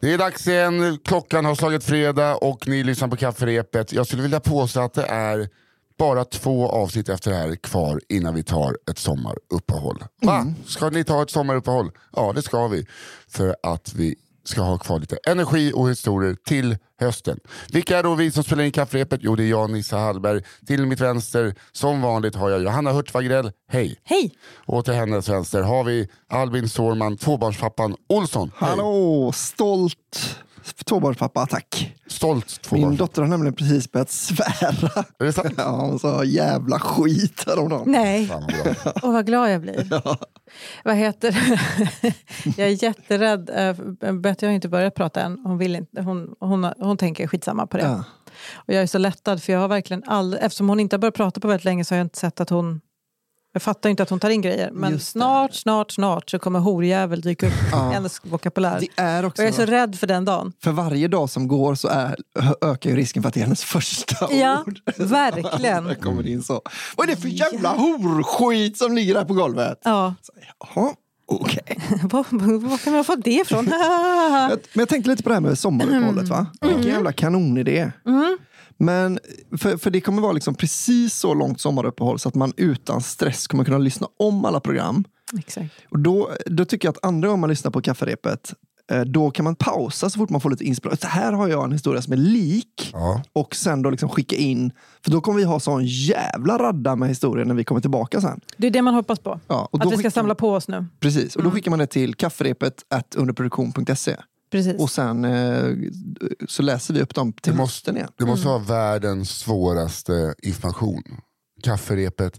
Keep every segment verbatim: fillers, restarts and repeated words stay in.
Det är dags igen, klockan har slagit fredag och ni lyssnar på Kafferepet. Jag skulle vilja påstå att det är bara två avsnitt efter det här kvar innan vi tar ett sommaruppehåll. Va? Mm. Ska ni ta ett sommaruppehåll? Ja, det ska vi. För att vi ska ha kvar lite energi och historier till hösten. Vilka är då vi som spelar in Kafferepet? Jo, det är jag, Nisa Hallberg. Till mitt vänster, som vanligt, har jag Johanna Hurtig-Wagrell. Hej! Hej! Och till hennes vänster har vi Albin Zorman, tvåbarnspappan Olsson. Hej. Hallå! Stolt tvåbarnspappa, tack! Stolt tvåbarnspappa. Min dotter har nämligen precis börjat svära. Är det sant? Ja, hon sa jävla skit här om dem. Nej, vad och vad glad jag blir. Ja. Vad heter jag är jätterädd. Bättre jag har inte börjat prata än. Hon vill inte. Hon, hon, hon, hon tänker skitsamma på det. Ja. Och jag är så lättad för jag har verkligen all... Eftersom hon inte har börjat prata på väldigt länge så har jag inte sett att hon... Jag fattar inte att hon tar in grejer. Men snart, snart, snart så kommer horjävel dyka upp ja. i hennes vokabulär. Det är också, och jag är så rädd för den dagen. För varje dag som går så är, ökar ju risken för att det är hennes första ja, ord. Ja, verkligen. Jag kommer in så. Vad är det för jävla horskit som ligger där på golvet? Ja. Så, jaha, okej. Okay. Vad kan man få det ifrån? Men jag tänkte lite på det här med sommaruppehållet, va? Vilken mm. jävla kanonidé. Mm. Men för, för det kommer vara liksom precis så långt sommaruppehåll så att man utan stress kommer kunna lyssna om alla program. Exakt. Och då, då tycker jag att andra gånger man lyssnar på Kafferepet, då kan man pausa så fort man får lite inspiration. Här har jag en historia som är lik. Ja. Och sen då liksom skicka in. För då kommer vi ha sån jävla radda med historier när vi kommer tillbaka sen. Det är det man hoppas på. Ja, och att då vi ska skicka... samla på oss nu. Precis. Och mm. då skickar man det till kafferepet snabel-a underproduktion punkt se. Precis. Och sen eh, så läser vi upp dem till måsten igen. Det måste vara mm. världens svåraste information. Kafferepet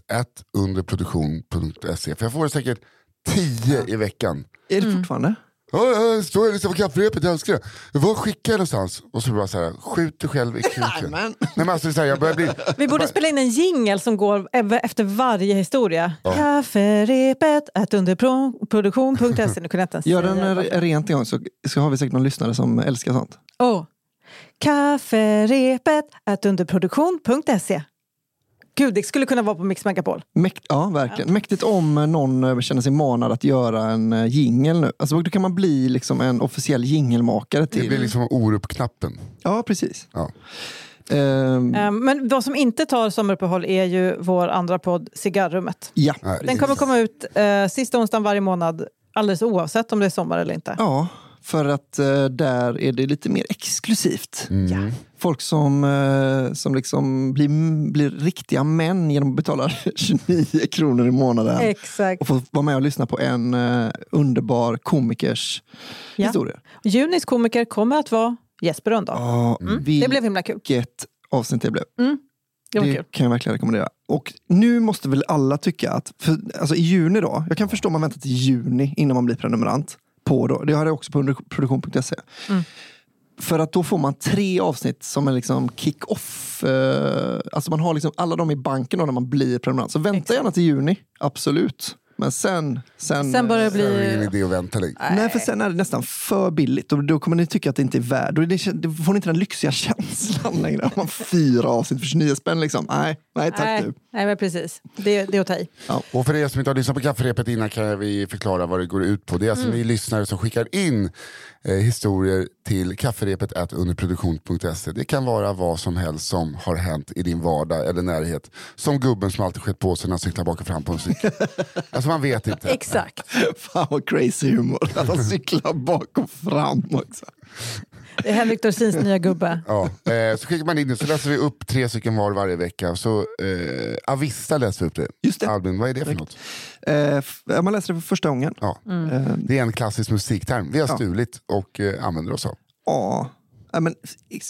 underproduktion punkt se. För jag får säkert tio mm. i veckan. Är det mm. fortfarande? Ja, står jag liksom på Kafferepet, jag älskar det. Vad skickar jag någonstans? Och så blir jag så här, skjut dig själv i kuken. Nej, men. Nej, men alltså, här, jag börjar bli... Vi borde spela in en jingle som går efter varje historia. Ja. Kafferepet, att underproduktion punkt se. Nu kunde jag inte ens säga. Gör den rent igång så, så har vi säkert någon lyssnare som älskar sånt. Åh, oh. Kafferepet, att underproduktion punkt se. Gud, det skulle kunna vara på Mix Megapol. Mäkt, ja, verkligen. Ja. Mäktigt om någon känner sig manad att göra en jingle nu. Alltså, då kan man bli liksom en officiell jingelmakare till... Det blir liksom Orup-knappen. Ja, precis. Ja. Um... Um, men de som inte tar sommaruppehåll är ju vår andra podd, Cigarrummet. Ja. Den precis. Kommer komma ut uh, sista onsdagen varje månad, alldeles oavsett om det är sommar eller inte. Ja, för att uh, där är det lite mer exklusivt. Mm. Ja. Folk som, som liksom blir, blir riktiga män genom att betala tjugonio kronor i månaden. Exakt. Och får vara med och lyssna på en underbar komikers ja. historia. Junis komiker kommer att vara Jesper Röndal. Ja, mm. Det blev himla kul. Vilket avsnitt det blev. Mm. Det, det kan jag verkligen rekommendera. Och nu måste väl alla tycka att... För, alltså i juni då, jag kan förstå att man väntar till juni innan man blir prenumerant. På då. Det har jag också på underproduktion punkt se. Mm. För att då får man tre avsnitt som är liksom kick-off. Alltså man har liksom alla dem i banken då när man blir prenumerant. Så vänta Exakt. Gärna till juni, absolut. Men sen... Sen, sen börjar det bli... Sen är det ingen idé att vänta längre. Nej. Nej, för sen är det nästan för billigt. Och då kommer ni tycka att det inte är värd. Då, det, då får ni inte den lyxiga känslan längre. Om man fyra avsnitt för tjugonio spänn liksom. Nej, nej tack nej. Du. Nej, men precis. Det, det är att ta i. Ja. Och för er som inte har lyssnat på Kafferepet innan kan vi förklara vad det går ut på. Det är alltså mm. ni lyssnare som skickar in eh, historier till kafferepet snabel-a underproduktion punkt se. Det kan vara vad som helst som har hänt i din vardag eller närhet. Som gubben som alltid skett på sig när han cyklar bak och fram på en cykel. Alltså man vet inte. Exakt. Fan vad crazy humor. Att han cyklar bak och fram också. Det är Viktor Syns nya gubbe. Ja, eh, så skickar man in det så läser vi upp tre stycken var varje vecka. Så eh, Avista läser vi upp det. Just det. Albin, vad är det för något? Eh, man läser det för första gången. Ja. Mm. Eh, det är en klassisk musikterm. Vi har ja. stulit och eh, använder oss av. Ja, men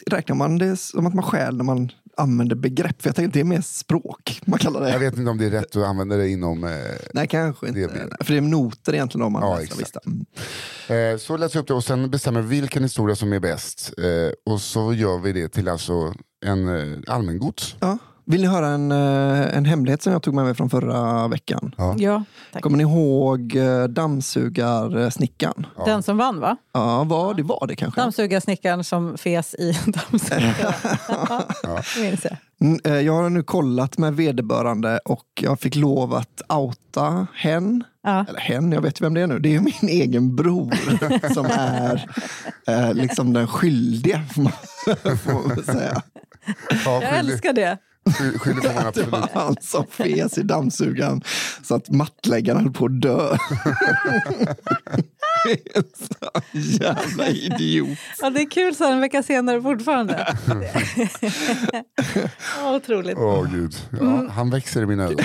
räknar man det som att man själv när man använder begrepp? För jag tänker att det är mer språk man kallar det. Jag vet inte om det är rätt att använda det inom... Eh, Nej, kanske inte. Det. För det är noter egentligen om man ja, läser exakt. Vissa. Eh, så läser vi upp det och sen bestämmer vilken historia som är bäst. Eh, och så gör vi det till alltså en eh, allmängods. Ja. Vill ni höra en, en hemlighet som jag tog med mig från förra veckan? Ja, ja tack. Kommer ni ihåg dammsugarsnickaren? Ja. Den som vann, va? Ja, var, det var det kanske. Dammsugarsnickaren som fes i dammsugaren. Ja, ja. Minns jag. Jag har nu kollat med vederbörande och jag fick lov att outa hen. Ja. Eller hen, jag vet ju vem det är nu. Det är ju min egen bror som är eh, liksom den skyldige, får man säga. Ja, jag älskar det. Skyller på honom, absolut. Det var han som fes i dammsugaren så att mattläggaren höll på att dö. Så jävla idiot. Ja, det är kul så här en vecka senare fortfarande. Åh, otroligt. Åh, oh, gud. Ja, mm. Han växer i mina ögon.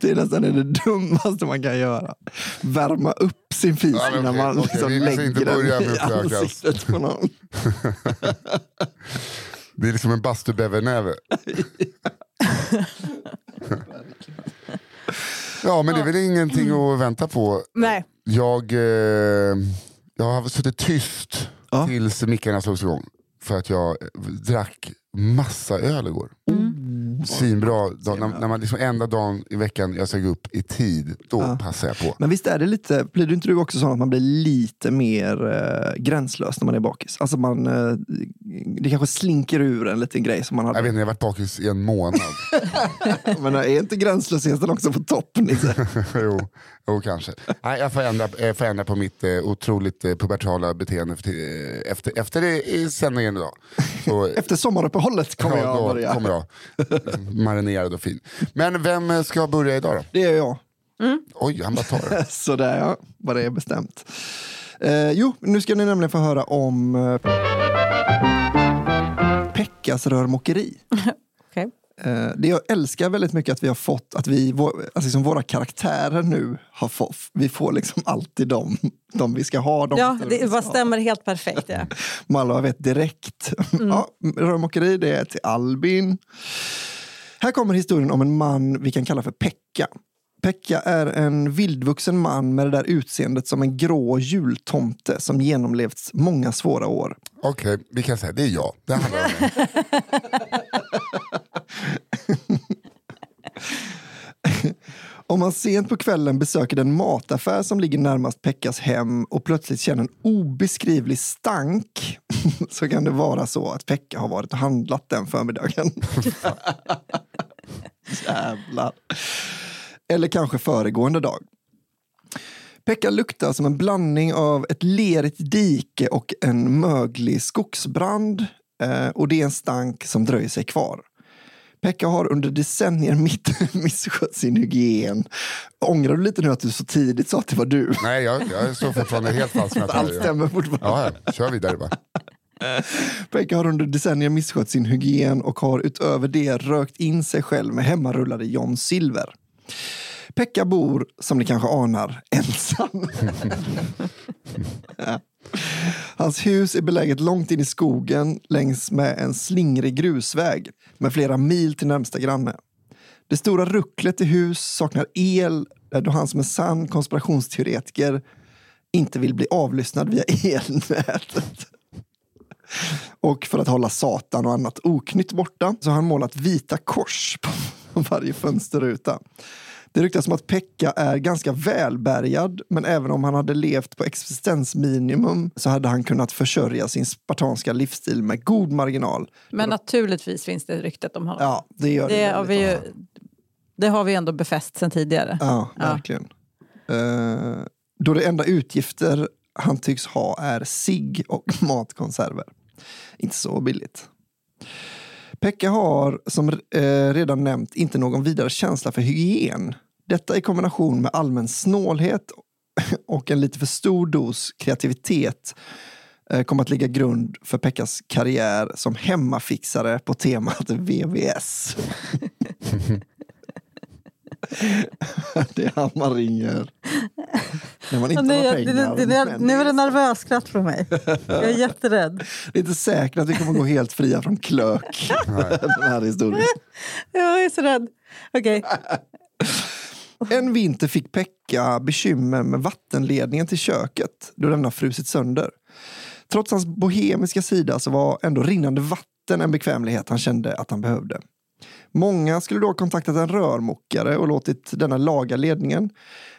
Det är nästan det dummaste man kan göra. Värma upp sin fis ja, innan okay, man liksom okay, lägger den i ansiktet på någon. Det är liksom en bastubävernäve. Ja, men det är väl ingenting att vänta på. Nej. Jag, eh, jag har suttit tyst ja. tills mickarna slogs igång. För att jag drack massa öl igår. Mm. Svinbra. Dag, när, när man liksom enda dagen i veckan jag såg upp i tid, då ja. passar jag på. Men visst är det lite, blir du inte du också så att man blir lite mer eh, gränslös när man är bakis? Alltså man, eh, det kanske slinker ur en liten grej som man hade. Jag vet inte, jag har varit bakis i en månad. Men är inte gränslösheten också på toppen? jo, jo, kanske. Nej, jag får ändra, jag får ändra på mitt eh, otroligt eh, pubertala beteende för, eh, efter, efter det i sändningen idag. Så, efter sommaruppehåll kommer ja, jag börja. Kommer jag. Marinerad och fin. Men vem ska börja idag då? Det är jag. Mm. Oj, han bara tar det. Sådär, ja. Vad det är bestämt. Eh, jo, nu ska ni nämligen få höra om eh, Pekkas rörmokeri. Okay. eh, det jag älskar väldigt mycket att vi har fått, att vi, vår, alltså liksom våra karaktärer nu har fått, vi får liksom alltid dem. De vi ska ha. De ja, det bara stämmer helt perfekt. Ja. Malva vet direkt. Mm. Ja, rörmokeri, det är till Albin. Här kommer historien om en man vi kan kalla för Pekka. Pekka är en vildvuxen man med det där utseendet som en grå jultomte som genomlevt många svåra år. Okej, okay, vi kan säga det är jag. Det handlar om mig. Om man sent på kvällen besöker den mataffär som ligger närmast Pekkas hem och plötsligt känner en obeskrivlig stank så kan det vara så att Pekka har varit och handlat den förmiddagen. Jävlar. Eller kanske föregående dag. Pekka luktar som en blandning av ett lerigt dike och en möglig skogsbrand och det är en stank som dröjer sig kvar. Pekka har under decennier mitt misskött sin hygien. Ångrar du lite nu att du så tidigt sa att det var du? Nej, jag, jag står fortfarande helt fast med att allt stämmer fortfarande. Ja, kör vidare bara. Pekka har under decennier misskött sin hygien och har utöver det rökt in sig själv med hemmarullade John Silver. Pekka bor, som ni kanske anar, ensam. Hans hus är beläget långt in i skogen längs med en slingrig grusväg med flera mil till närmsta granne. Det stora rucklet i hus saknar el då han som en sann konspirationsteoretiker inte vill bli avlyssnad via elnätet. Och för att hålla satan och annat oknytt borta så har han målat vita kors på varje fönsterruta. Det ryktas som att Pekka är ganska välbärgad, men även om han hade levt på existensminimum så hade han kunnat försörja sin spartanska livsstil med god marginal. Men naturligtvis finns det ryktet om honom. Ja, det gör det. Det har vi, ju, det har vi ändå befäst sedan tidigare. Ja, verkligen. Ja. Uh, då det enda utgifter han tycks ha är cigg och matkonserver. Inte så billigt. Pekka har, som eh, redan nämnt, inte någon vidare känsla för hygien. Detta i kombination med allmän snålhet och en lite för stor dos kreativitet eh, kommer att ligga grund för Pekkas karriär som hemmafixare på temat V V S. Det är han man ringer. När man inte har pengar. Det, det, det, nu är det nervös skratt från mig. Jag är jätterädd. Det är inte säkert att vi kommer gå helt fria från klök. Den här historien. Jag är så rädd. Okej. Okay. En vinter fick Pekka bekymmer med vattenledningen till köket då den har frusit sönder. Trots hans bohemiska sida så var ändå rinnande vatten mitten en bekvämlighet han kände att han behövde. Många skulle då kontaktat en rörmokare och låtit denna laga ledningen,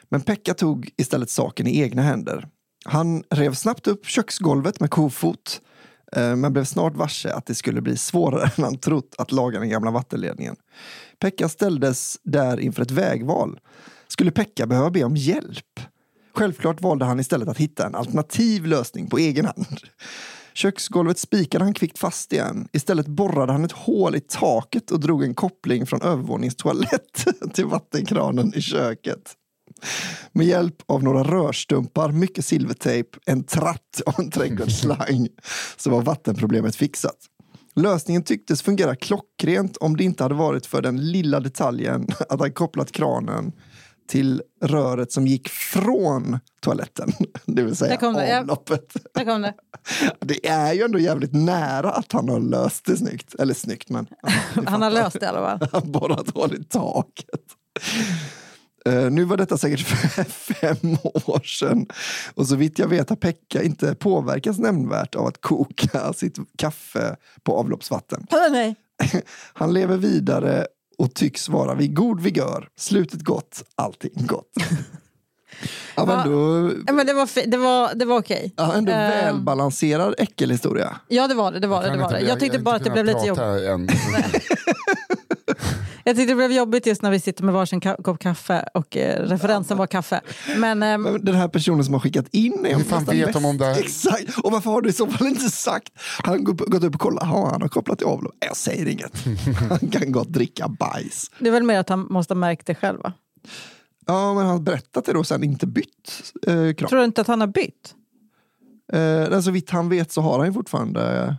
men Pekka tog istället saken i egna händer. Han rev snabbt upp köksgolvet med kofot, men blev snart varse att det skulle bli svårare än han trott att laga den gamla vattenledningen. Pekka ställdes där inför ett vägval. Skulle Pekka behöva be om hjälp? Självklart valde han istället att hitta en alternativ lösning på egen hand. Köksgolvet spikade han kvickt fast igen. Istället borrade han ett hål i taket och drog en koppling från övervåningstoalett till vattenkranen i köket. Med hjälp av några rörstumpar, mycket silvertejp, en tratt och en trädgårdsslang så var vattenproblemet fixat. Lösningen tycktes fungera klockrent om det inte hade varit för den lilla detaljen att han kopplat kranen till röret som gick från toaletten, det vill säga avloppet. Där kom det. Det är ju ändå jävligt nära att han har löst det snyggt. Eller snyggt, men... han har löst det i alla fall. Han borrat hål i taket. Uh, nu var detta säkert fem år sedan. Och så vitt jag vet att Pekka inte påverkas nämnvärt av att koka sitt kaffe på avloppsvatten. Nej. Han lever vidare och tycks vara vid god vigör. Slutet gott, allting gott. Ja, men, då... ja, men det var fi- det var det var okej. Ja, ändå uh... välbalanserad äckelhistoria. Ja, det var det, det var det, det var det. Jag, jag tyckte jag bara att det blev lite jobbigt. Jag tyckte det blev jobbigt just när vi sitter med varsin ka- kopp kaffe och eh, referensen var kaffe. Men, eh, men den här personen som har skickat in är fan vet om det här. Exakt. Och varför har du i så fall inte sagt? Han har gått upp och kollat. Aha, han har kopplat i avlopp. Jag säger inget. Han kan gå och dricka bajs. Det är väl mer att han måste ha märkt det själv, va? Ja, men han har berättat det då sen inte bytt eh, kran. Tror du inte att han har bytt? Eh, så vitt han vet så har han ju fortfarande... Eh,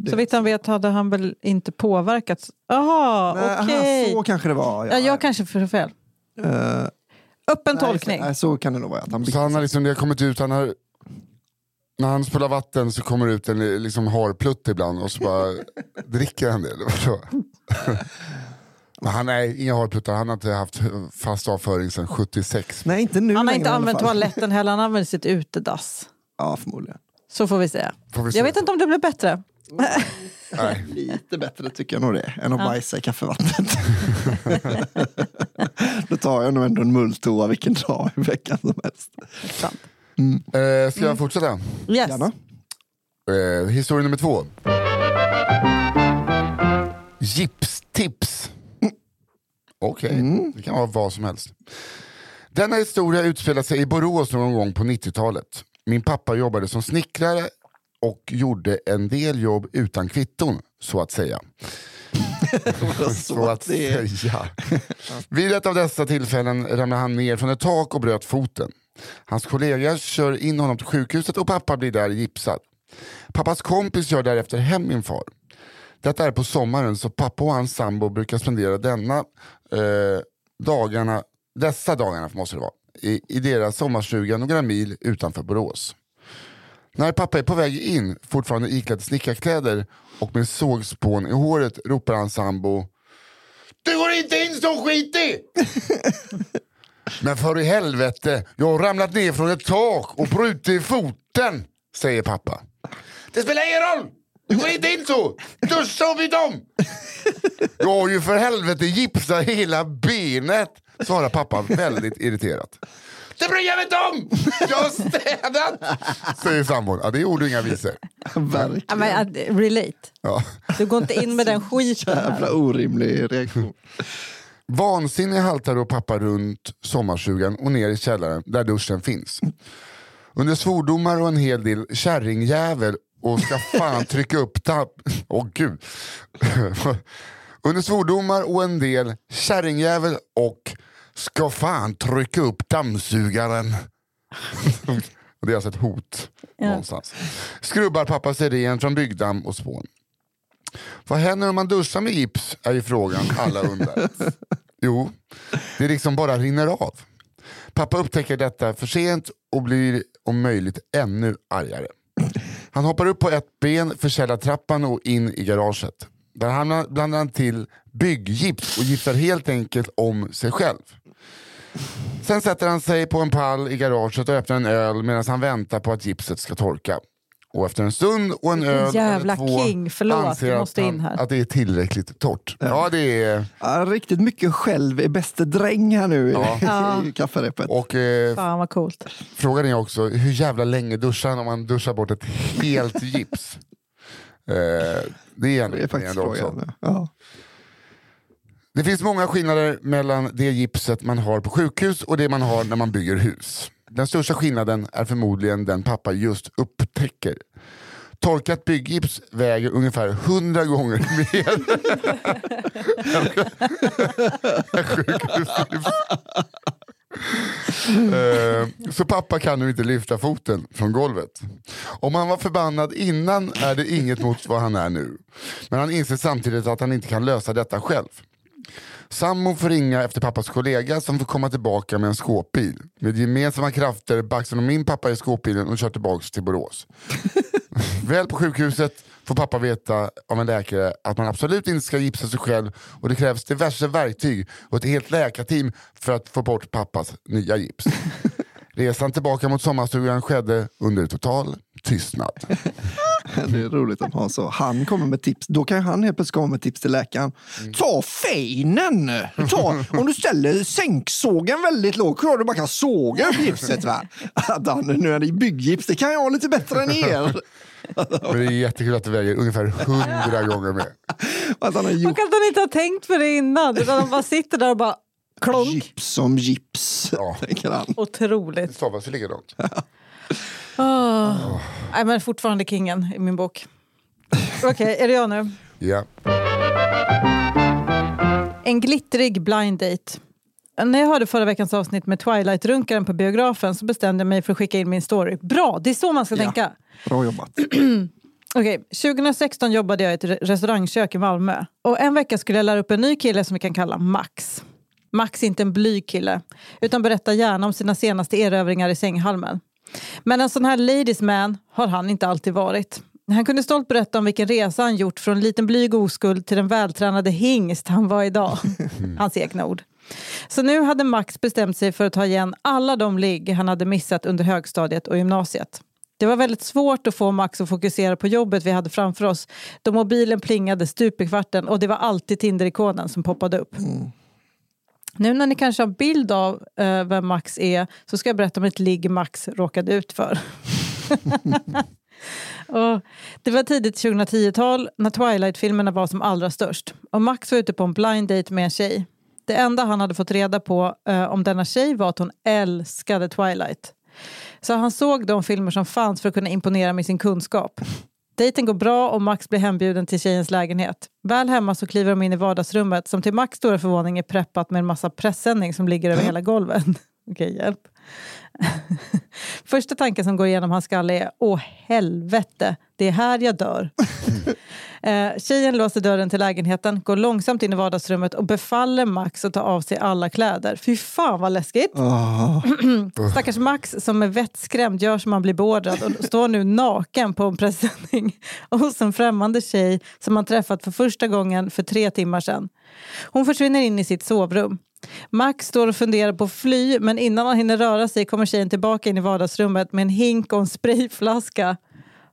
Det. Så vitt han vet hade han väl inte påverkats. Jaha, okej. Okay. Så kanske det var. Ja, ja, jag kanske för fel. Uh, Öppen nej, tolkning. Så, nej, så kan det nog vara. Att han så han har liksom, det har kommit ut, han har, när han spelar vatten så kommer det ut en liksom harplutt ibland och så bara dricker han det. Men han är inga harpluttar, han har inte haft fast avföring sedan sjuttiosex. Nej, inte nu. Han har inte använt toaletten heller, han använder sitt utedass. Ja, förmodligen. Så får vi se. Får vi se. Jag vet inte om det blir bättre. Nej. Lite bättre tycker jag nog det än att ja. bajsa i kaffevattnet. Då tar jag nog ändå en mulltoa vilken dag i veckan som helst. mm. eh, Ska jag mm. fortsätta? Yes. eh, Historia nummer två. Gipstips. mm. Okej, okay. mm. Det kan vara vad som helst. Denna historia utspelade sig i Borås någon gång på nittiotalet. Min pappa jobbade som snickrare och gjorde en del jobb utan kvitton, så att säga. så att säga. Vid ett av dessa tillfällen ramlade han ner från ett tak och bröt foten. Hans kollega kör in honom till sjukhuset och pappa blir där gipsad. Pappas kompis kör därefter hem min far. Detta är på sommaren, så pappa och hans sambo brukar spendera denna, eh, dagarna, dessa dagarna måste det vara, i, i deras sommarstuga några mil utanför Borås. När pappa är på väg in, fortfarande iklädd snickarkläder och med sågspån i håret, ropar han sambo: "Du går inte in så skitig!" "Men för i helvete, jag har ramlat ner från ett tak och brutit i foten", säger pappa. "Det spelar ingen roll! Du går inte in så! Duscha och byt om!" "Jag har ju för helvete gipsat hela benet", svarar pappa väldigt irriterat. "Det bryr jag mig inte om! Jag har städat!" säger sambon. Ja, det är ord och inga visor. Verkligen. Ja, men, relate. Ja. Du går inte in med den skiten. Jävla orimlig reaktion. Vansinnig haltar då pappa runt sommarsugan och ner i källaren där duschen finns. Under svordomar och en hel del kärringjävel och ska fan trycka upp tapp... Åh, oh, gud. Under svordomar och en del kärringjävel och... "Ska fan trycka upp dammsugaren." Det är alltså ett hot ja. någonstans. Skrubbar pappa sig igen från byggdamm och spån. Vad händer om man duschar med gips, är ju frågan alla undrar. Jo, det liksom bara rinner av. Pappa upptäcker detta för sent och blir om möjligt ännu argare. Han hoppar upp på ett ben för källartrappan och in i garaget. Där hamnar bland annat till bygggips och gipsar helt enkelt om sig själv. Sen sätter han sig på en pall i garaget och öppnar en öl medan han väntar på att gipset ska torka. Och efter en stund och en öl jävla king, förlåt, anser måste att, in här. Att det är tillräckligt torrt. Ja, ja det är... Ja, riktigt mycket själv är bäste dräng här nu ja. i, i kafferepet. Och eh, fan vad coolt. Frågan är också, hur jävla länge duschar om man duschar bort ett helt gips? eh, det är ändå, det är faktiskt ändå också. Ja. Det finns många skillnader mellan det gipset man har på sjukhus och det man har när man bygger hus. Den största skillnaden är förmodligen den pappa just upptäcker. Torkat bygggips väger ungefär hundra gånger mer än sjukhusgips. Så pappa kan nu inte lyfta foten från golvet. Om han var förbannad innan är det inget mot vad han är nu. Men han inser samtidigt att han inte kan lösa detta själv. Sammo får ringa efter pappas kollega som får komma tillbaka med en skåpbil. Med gemensamma krafter baxar de min pappa i skåpbilen och kör tillbaka till Borås. Väl på sjukhuset får pappa veta av en läkare att man absolut inte ska gipsa sig själv och det krävs diverse verktyg och ett helt läkarteam för att få bort pappas nya gips. Resan tillbaka mot sommarstugan skedde under total tystnad. Det är roligt att ha så. Han kommer med tips. Då kan han helt plötsligt komma med tips till läkaren. Mm. Ta fejnen! Ta, om du ställer sänksågen väldigt lågt så du bara kan såga upp gipset. Va? Att han, nu är det bygggips. Det kan jag ha lite bättre än er. Men det är jättekul att det väger ungefär hundra gånger mer. Att han har gjort... Man kan inte ha tänkt för det innan. Utan han bara sitter där och bara... Klonk. Gips som gips. Ja. Tänker han. Otroligt. Det stavas ju likadant. Oh. Oh. Nej, men fortfarande kingen i min bok. Okej, okay, är det jag nu? Ja. En glittrig blind date. När jag hörde förra veckans avsnitt med Twilight-runkaren på biografen så bestämde jag mig för att skicka in min story. Bra, det är så man ska ja. tänka. Bra jobbat. Okej, okay, tjugo sexton jobbade jag i ett restaurangkök i Malmö. Och en vecka skulle jag lära upp en ny kille som vi kan kalla Max. Max är inte en blyg kille, utan berättar gärna om sina senaste erövringar i sänghalmen. Men en sån här ladies man har han inte alltid varit. Han kunde stolt berätta om vilken resa han gjort från en liten blyg oskuld till den vältränade hingst han var idag. Hans egna ord. Så nu hade Max bestämt sig för att ta igen alla de ligg han hade missat under högstadiet och gymnasiet. Det var väldigt svårt att få Max att fokusera på jobbet vi hade framför oss. Då mobilen plingade stup i kvarten och det var alltid Tinder-ikonen som poppade upp. Mm. Nu när ni kanske har bild av uh, vem Max är så ska jag berätta om ett ligg Max råkade ut för. Och det var tidigt tjugohundratiotal när Twilight-filmerna var som allra störst. Och Max var ute på en blind date med en tjej. Det enda han hade fått reda på uh, om denna tjej var att hon älskade Twilight. Så han såg de filmer som fanns för att kunna imponera med sin kunskap. Dejten går bra och Max blir hembjuden till tjejens lägenhet. Väl hemma så kliver de in i vardagsrummet som till Max stora förvåning är preppat med en massa pressändning som ligger över hela golvet. Okej, okay, hjälp. Första tanken som går igenom hans skalle är åh helvete, det är här jag dör. eh, tjejen låser dörren till lägenheten, går långsamt in i vardagsrummet och befaller Max att ta av sig alla kläder. Fy fan vad läskigt. Oh. Stackars Max som är vettskrämd gör som han blir beordrad och står nu naken på en pressändning hos en främmande tjej som han träffat för första gången för tre timmar sedan. Hon försvinner in i sitt sovrum. Max står och funderar på fly, men innan han hinner röra sig kommer tjejen tillbaka in i vardagsrummet med en hink och en sprayflaska.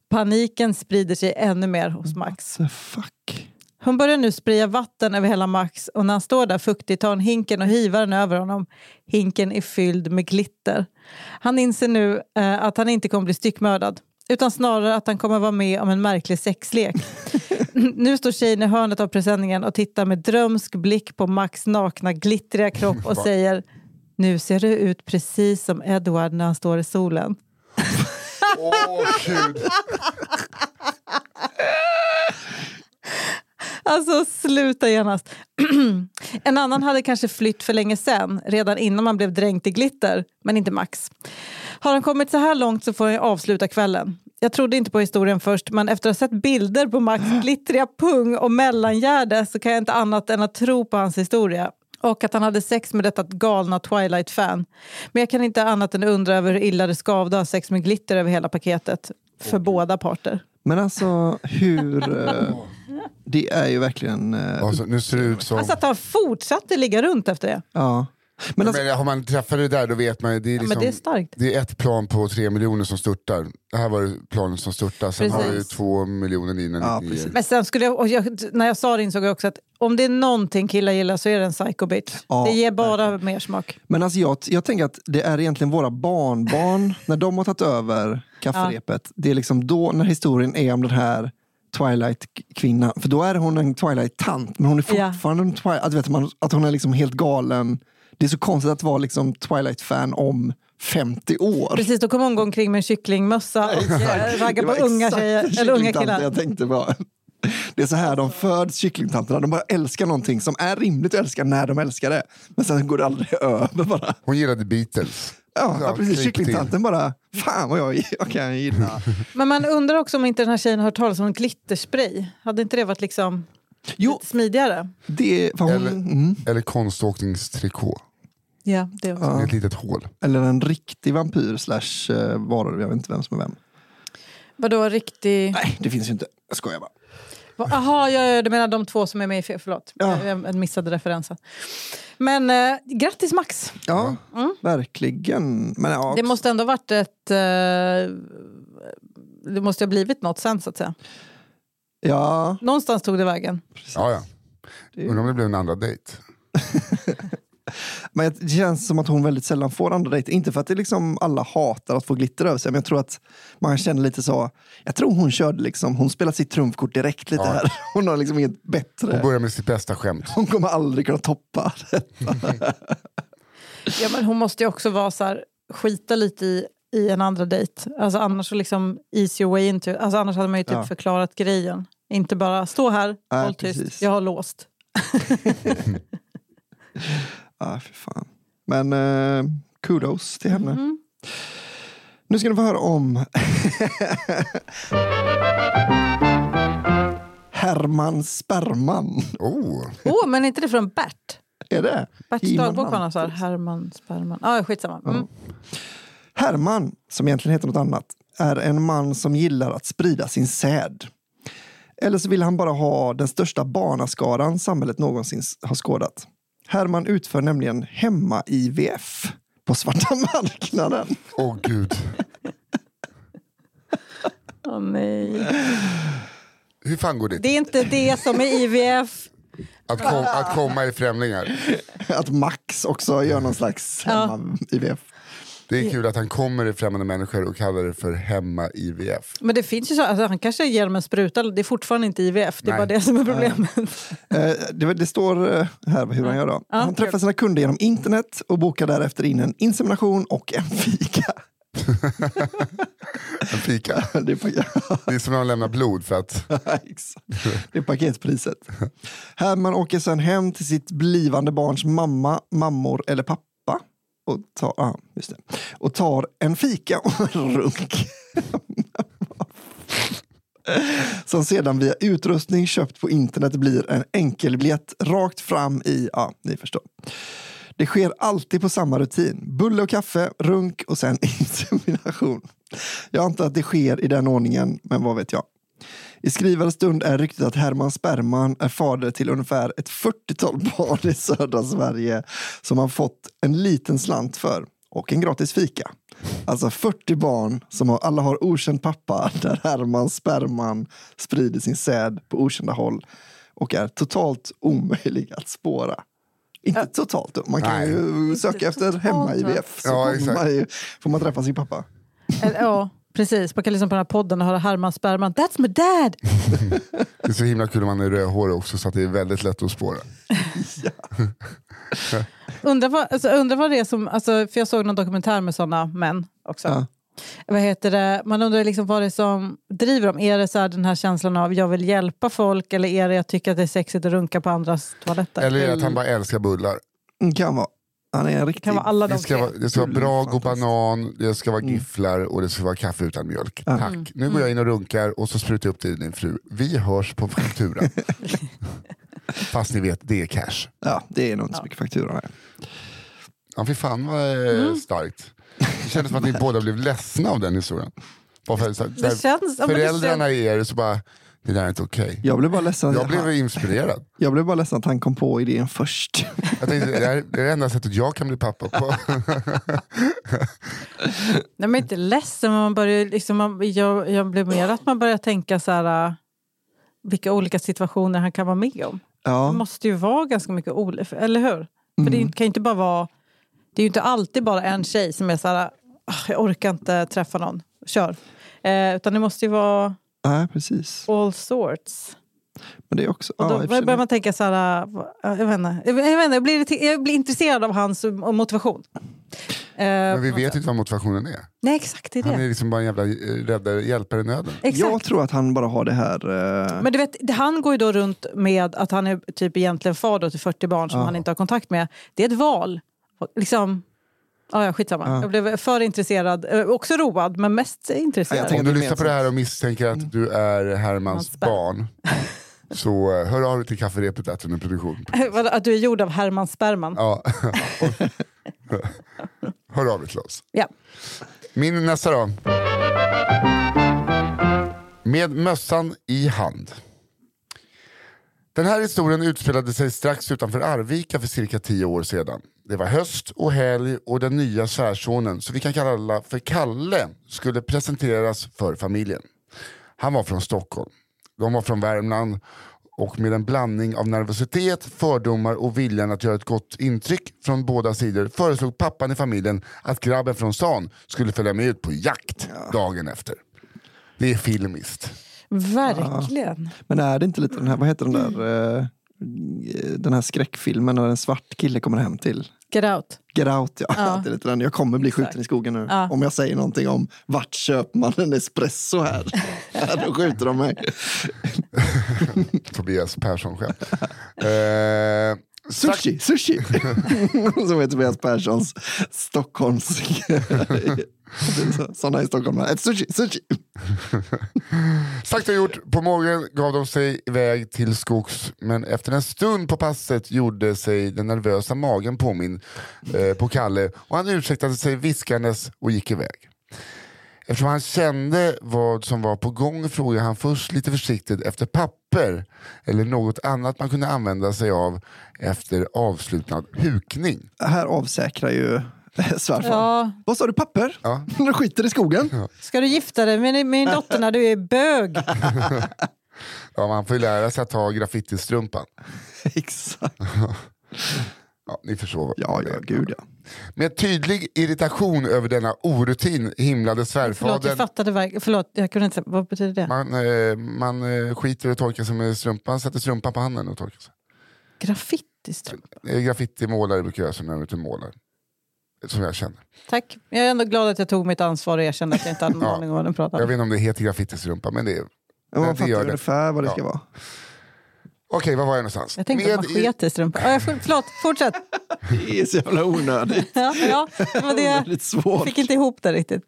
Paniken sprider sig ännu mer hos Max. What the fuck? Hon börjar nu spraya vatten över hela Max och när han står där fuktig tar hon hinken och hivar den över honom. Hinken är fylld med glitter. Han inser nu eh, att han inte kommer bli styckmördad, utan snarare att han kommer vara med om en märklig sexlek. Nu står tjejen i hörnet av presenningen och tittar med drömsk blick på Max nakna glittriga kropp och säger nu ser du ut precis som Edward när han står i solen. Åh, oh, gud. Alltså, sluta genast. En annan hade kanske flytt för länge sedan, redan innan man blev dränkt i glitter, men inte Max. Har han kommit så här långt så får jag avsluta kvällen. Jag trodde inte på historien först, men efter att ha sett bilder på Max glittriga pung och mellangärde så kan jag inte annat än att tro på hans historia. Och att han hade sex med detta galna Twilight-fan. Men jag kan inte annat än undra över hur illa det skavde att ha sex med glitter över hela paketet. För oh. båda parter. Men alltså, hur... Det är ju verkligen... Alltså, nu ser det ut som... Alltså att han fortsatte ligga runt efter det. Ja. Men, alltså, men har man träffat det där, då vet man det är, liksom, ja, det är starkt. Det är ett plan på tre miljoner som störtar. Det här var planen som störtar. Sen precis. Har ju två miljoner innan. Ja, men sen skulle jag, och jag, när jag sa det insåg jag också att om det är någonting killar gillar så är det en psycho bitch. Ja, det ger bara nej. mer smak. Men alltså jag, jag tänker att det är egentligen våra barnbarn när de har tagit över kafferepet. Ja. Det är liksom då när historien är om den här Twilight-kvinnan. För då är hon en Twilight-tant. Men hon är fortfarande ja. en Twilight. Att, vet man, att hon är liksom helt galen. Det är så konstigt att vara liksom Twilight-fan om femtio år. Precis, då kom hon omkring med en kycklingmössa och raggar på unga tjejer eller unga killar. Jag tänkte bara, det är så här de föds, kycklingtanterna. De bara älskar någonting som är rimligt att älska när de älskar det. Men sen går det aldrig över bara. Hon gillade Beatles. Ja, ja, precis. Kycklingtanten bara, fan vad jag, jag kan gilla. Men man undrar också om inte den här tjejen har hört talas om en glitterspray. Hade inte det varit liksom jo, lite smidigare? Det, hon, eller, mm. eller konståkningstrikå. Ja, det också. Ja. Ett litet hål. Eller en riktig vampyr slash varor. Jag vet inte vem som är vem. Vadå, riktig? Nej, det finns ju inte. Jag skojar bara. Jaha, jag, jag menar de två som är med i fel, förlåt. Ja. Jag missade referensen. Men eh, grattis Max. Ja, mm. verkligen. Men, ja, det måste ändå ha varit ett... Eh, det måste ha blivit något sen, så att säga. Ja. Någonstans tog det vägen. Precis. Ja, ja. Men om det blev en andra dejt. Men det känns som att hon väldigt sällan får andra dejter. Inte för att det liksom alla hatar att få glitter över sig. Men jag tror att man känner lite så... Jag tror hon körde liksom... Hon spelar sitt trumfkort direkt lite ja. här. Hon har liksom inget bättre... Hon börjar med sitt bästa skämt. Hon kommer aldrig kunna toppa detta. Ja, men hon måste ju också vara så här... Skita lite i, i en andra dejt. Alltså annars så liksom... Easy way into... Alltså annars hade man ju typ ja. förklarat grejen. Inte bara stå här, äh, håll tyst. Precis. Jag har låst. Ah, för fan. Men eh, kudos till henne. Mm-hmm. Nu ska ni få höra om Herman Sperman. Åh, oh. oh, men är inte det från Bert? Är det? Berts dagbok han sa Herman Sperman. Ja, ah, skitsamma. Mm. Mm. Herman, som egentligen heter något annat, är en man som gillar att sprida sin säd. Eller så vill han bara ha den största barnaskaran samhället någonsin har skådat. Herman utför nämligen hemma-I V F på svarta marknaden. Åh, oh, gud. Åh, oh, nej. Hur fan går det? Det är inte det som är I V F. Att, kom, att komma i främlingar. Att Max också gör någon slags hemma-I V F. Det är kul att han kommer i främmande människor och kallar det för hemma-I V F. Men det finns ju så, alltså han kanske ger dem en spruta, det är fortfarande inte I V F, det är Nej. bara det som är problemet. det, det står här hur han gör då. Ja, han träffar sina kunder genom internet och bokar därefter in en insemination och en fika. En fika? det, är det är som när han lämnar blod för att... det är paketpriset. Herman åker sedan hem till sitt blivande barns mamma, mammor eller pappa. Och tar, ah, just det. Och tar en fika och en runk. Som sedan via utrustning köpt på internet blir en enkelbiljett rakt fram i, ja, ah, ni förstår. Det sker alltid på samma rutin. Bulle och kaffe, runk och sen insemination. Jag antar att det sker i den ordningen, men vad vet jag. I skrivande stund är ryktet att Herman Sperman är fader till ungefär ett fyrtiotal barn i södra Sverige som han fått en liten slant för och en gratis fika. Alltså fyrtio barn som har, alla har okänd pappa där Herman Sperman sprider sin säd på okända håll och är totalt omöjlig att spåra. Inte totalt, man kan Nej. ju söka efter hemma-I V F så ja, exakt. Man ju, får man träffa sin pappa. Ja. Precis, man kan liksom på den här podden och höra Herman Sperman. That's my dad! Det är så himla kul om man är rödhårig också så att det är väldigt lätt att spåra. Ja. Undrar vad, alltså, undrar vad det är som... Alltså, för jag såg någon dokumentär med sådana män också. Ja. Vad heter det? Man undrar liksom vad det är som driver dem. Är det så här den här känslan av jag vill hjälpa folk? Eller är det jag tycker att det är sexigt att runka på andras toaletter? Eller är det att han bara älskar bullar? Kan vara. Han är en riktig... kan vara alla de det ska vara, det ska vara Brago och banan, det ska vara mm. gifflar och det ska vara kaffe utan mjölk. Mm. Tack. Nu går mm. jag in och runkar och så sprutar jag upp det i din fru. Vi hörs på fakturan. Fast ni vet, det är cash. Ja, det är nog inte så mycket faktura här. Ja, fy fan vad mm. starkt. Det kändes som att ni båda blev ledsna av den historien. Bara så, det känns, föräldrarna det känns... är så bara, det där är inte okej. Okay. Jag blev bara ledsen. Jag blev han, inspirerad. Jag blev bara ledsen att han kom på idén först. Jag tänkte, det, här, det är det enda sättet jag kan bli pappa på. Nej, men inte ledsen. Man börjar, liksom, man, jag, jag blev mer att man börjar tänka så här, vilka olika situationer han kan vara med om. Ja. Det måste ju vara ganska mycket olika, eller hur? För mm. det kan ju inte bara vara, det är ju inte alltid bara en tjej som är så här, jag orkar inte träffa någon. Kör. Eh, utan det måste ju vara... Ja, precis. All sorts. Men det är också... Och då ja, börjar man tänka så här... Jag vet inte. Jag, vet inte, jag, blir, jag blir intresserad av hans motivation. Eh, Men vi vet ju inte vad motivationen är. Nej, exakt. Det är han det. Är liksom bara en jävla räddare, hjälpare i nöden. Exakt. Jag tror att han bara har det här... Eh... Men du vet, han går ju då runt med att han är typ egentligen far då till fyrtio barn som ja. han inte har kontakt med. Det är ett val. Liksom... Ah, ja, skitsamma. Ah. Jag blev för intresserad. Eh, också road, men mest intresserad. Om du lyssnar på det här och misstänker att mm. du är Hermans barn, så eh, hör av dig till Kafferepet att du är en produktion. Att du är gjord av Herman Sperman. Ja. Hör av dig till oss. Ja. Min nästa då. Med mössan i hand. Den här historien utspelade sig strax utanför Arvika för cirka tio år sedan. Det var höst och helg och den nya svärsonen, så vi kan kalla för Kalle, skulle presenteras för familjen. Han var från Stockholm. De var från Värmland och med en blandning av nervositet, fördomar och viljan att göra ett gott intryck från båda sidor föreslog pappan i familjen att grabben från stan skulle följa med ut på jakt dagen efter. Det är filmiskt. Verkligen. Ja. Men är det inte lite den här, vad heter den där... Eh... den här skräckfilmen när en svart kille kommer hem till Get Out. Get Out, ja. ja. Det är lite den. Jag kommer bli skjuten i skogen nu. Ja. Om jag säger någonting om vart köper man en espresso här? Ja, då skjuter de mig. Tobias Persson själv. eh, sushi, sushi. Som är Tobias Perssons Stockholms... sådana i Stockholm. Ett sushi, sushi. Sagt och gjort, på morgonen gav de sig iväg till skogs, men efter en stund på passet gjorde sig den nervösa magen påminn eh, på Kalle, och han ursäktade sig viskandes och gick iväg. Eftersom han kände vad som var på gång frågade han först lite försiktigt efter papper eller något annat man kunde använda sig av efter avslutad hukning. Här avsäkrar ju svärfar. Ja. Vad sa du, papper? Ja. Du skiter i skogen. Ja. Ska du gifta dig med min dotter när du är bög? Ja, man får ju lära sig att ta graffitistrumpan. Exakt. Ja, ni förstår. Ja, ja, gud ja. Med tydlig irritation över denna orutin himlade svärfadern... Förlåt, jag fattade verkligen. Förlåt, jag kunde inte... Vad betyder det? Man, eh, man skiter och torkar sig med strumpan, sätter strumpan på handen och torkar sig. Graffitistrumpan? Graffitimålare brukar jag som när de inte målar. Som jag känner. Tack. Jag är ändå glad att jag tog mitt ansvar och erkände att jag inte hade någon aning om vad den pratade om. Jag vet inte om det heter graffitistrumpa, men det är... Ja, man fattar ungefär vad det ja. ska vara. Okej, vad var jag någonstans? Jag tänkte med... machetistrumpa. Ja, förlåt, fortsätt. Det är så jävla onödigt. ja, ja, men det... svårt. Jag fick inte ihop det riktigt.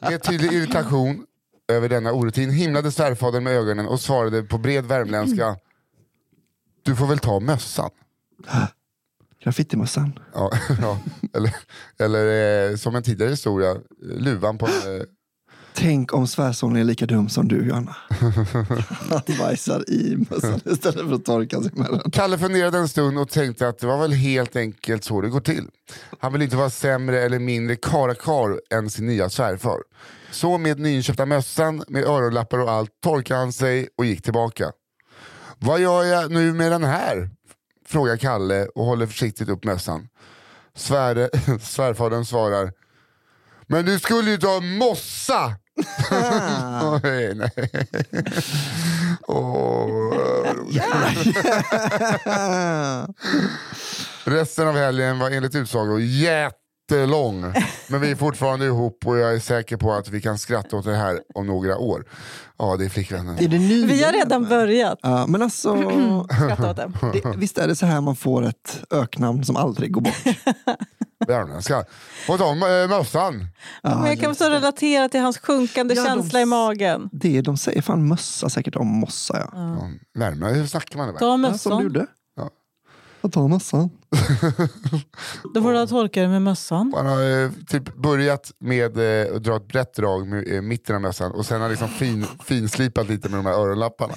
Med tydlig irritation över denna orutin himlade svärfadern med ögonen och svarade på bred värmländska: du får väl ta mössan. Graffitimössan. Ja, ja. Eller, eller eh, som en tidigare historia, luvan på... Eh... Tänk om svärsonen är lika dum som du, Johanna. Han bajsar i mössan istället för att torka sig med den. Kalle funderade en stund och tänkte att det var väl helt enkelt så det går till. Han vill inte vara sämre eller mindre karakar än sin nya svärfar. Så med nyinköpta mössan, med öronlappar och allt, torkade han sig och gick tillbaka. Vad gör jag nu med den här? Frågar Kalle och håller försiktigt upp mössan. Svär, svärfadern svarar: men du skulle ju ta mossa! Ah. nej, nej. Oh. Resten av helgen var enligt utsago jättelång. Men vi är fortfarande ihop och jag är säker på att vi kan skratta åt det här om några år. Ja, det är flickvännen. Är det ny? Vi har redan börjat. Ja, men alltså... skratta åt det. det. Visst är det så här man får ett öknamn som aldrig går bort? Värmländska. Och ta mössan. Ja, men jag kan så relatera till hans sjunkande ja, känsla de, i magen. Det de säger, fan mössa säkert om mossa, ja. ja. ja. Värmländska, hur snackar man det? Ta mössan. Ja, som du gjorde. Jag tar mössan. Då får du torka det med mössan. Man har eh, typ börjat med eh, att dra ett brett drag med eh, mitten av mössan. Och sen har liksom fin, finslipat lite med de här öronlapparna.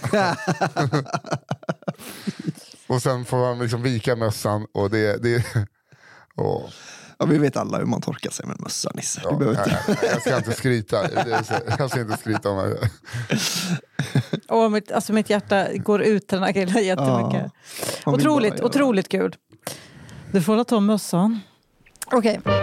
Och sen får man liksom vika mössan. Och det... det och... Ja, vi vet alla hur man torkar sig med mössan, Nisse. Ja, nej, inte... nej, jag ska inte skryta. Jag ska inte skryta om det. Åh, mitt, alltså mitt hjärta går ut den här killen jättemycket. Ja, otroligt, otroligt kul. Du får ta mössan. Okej. Okay.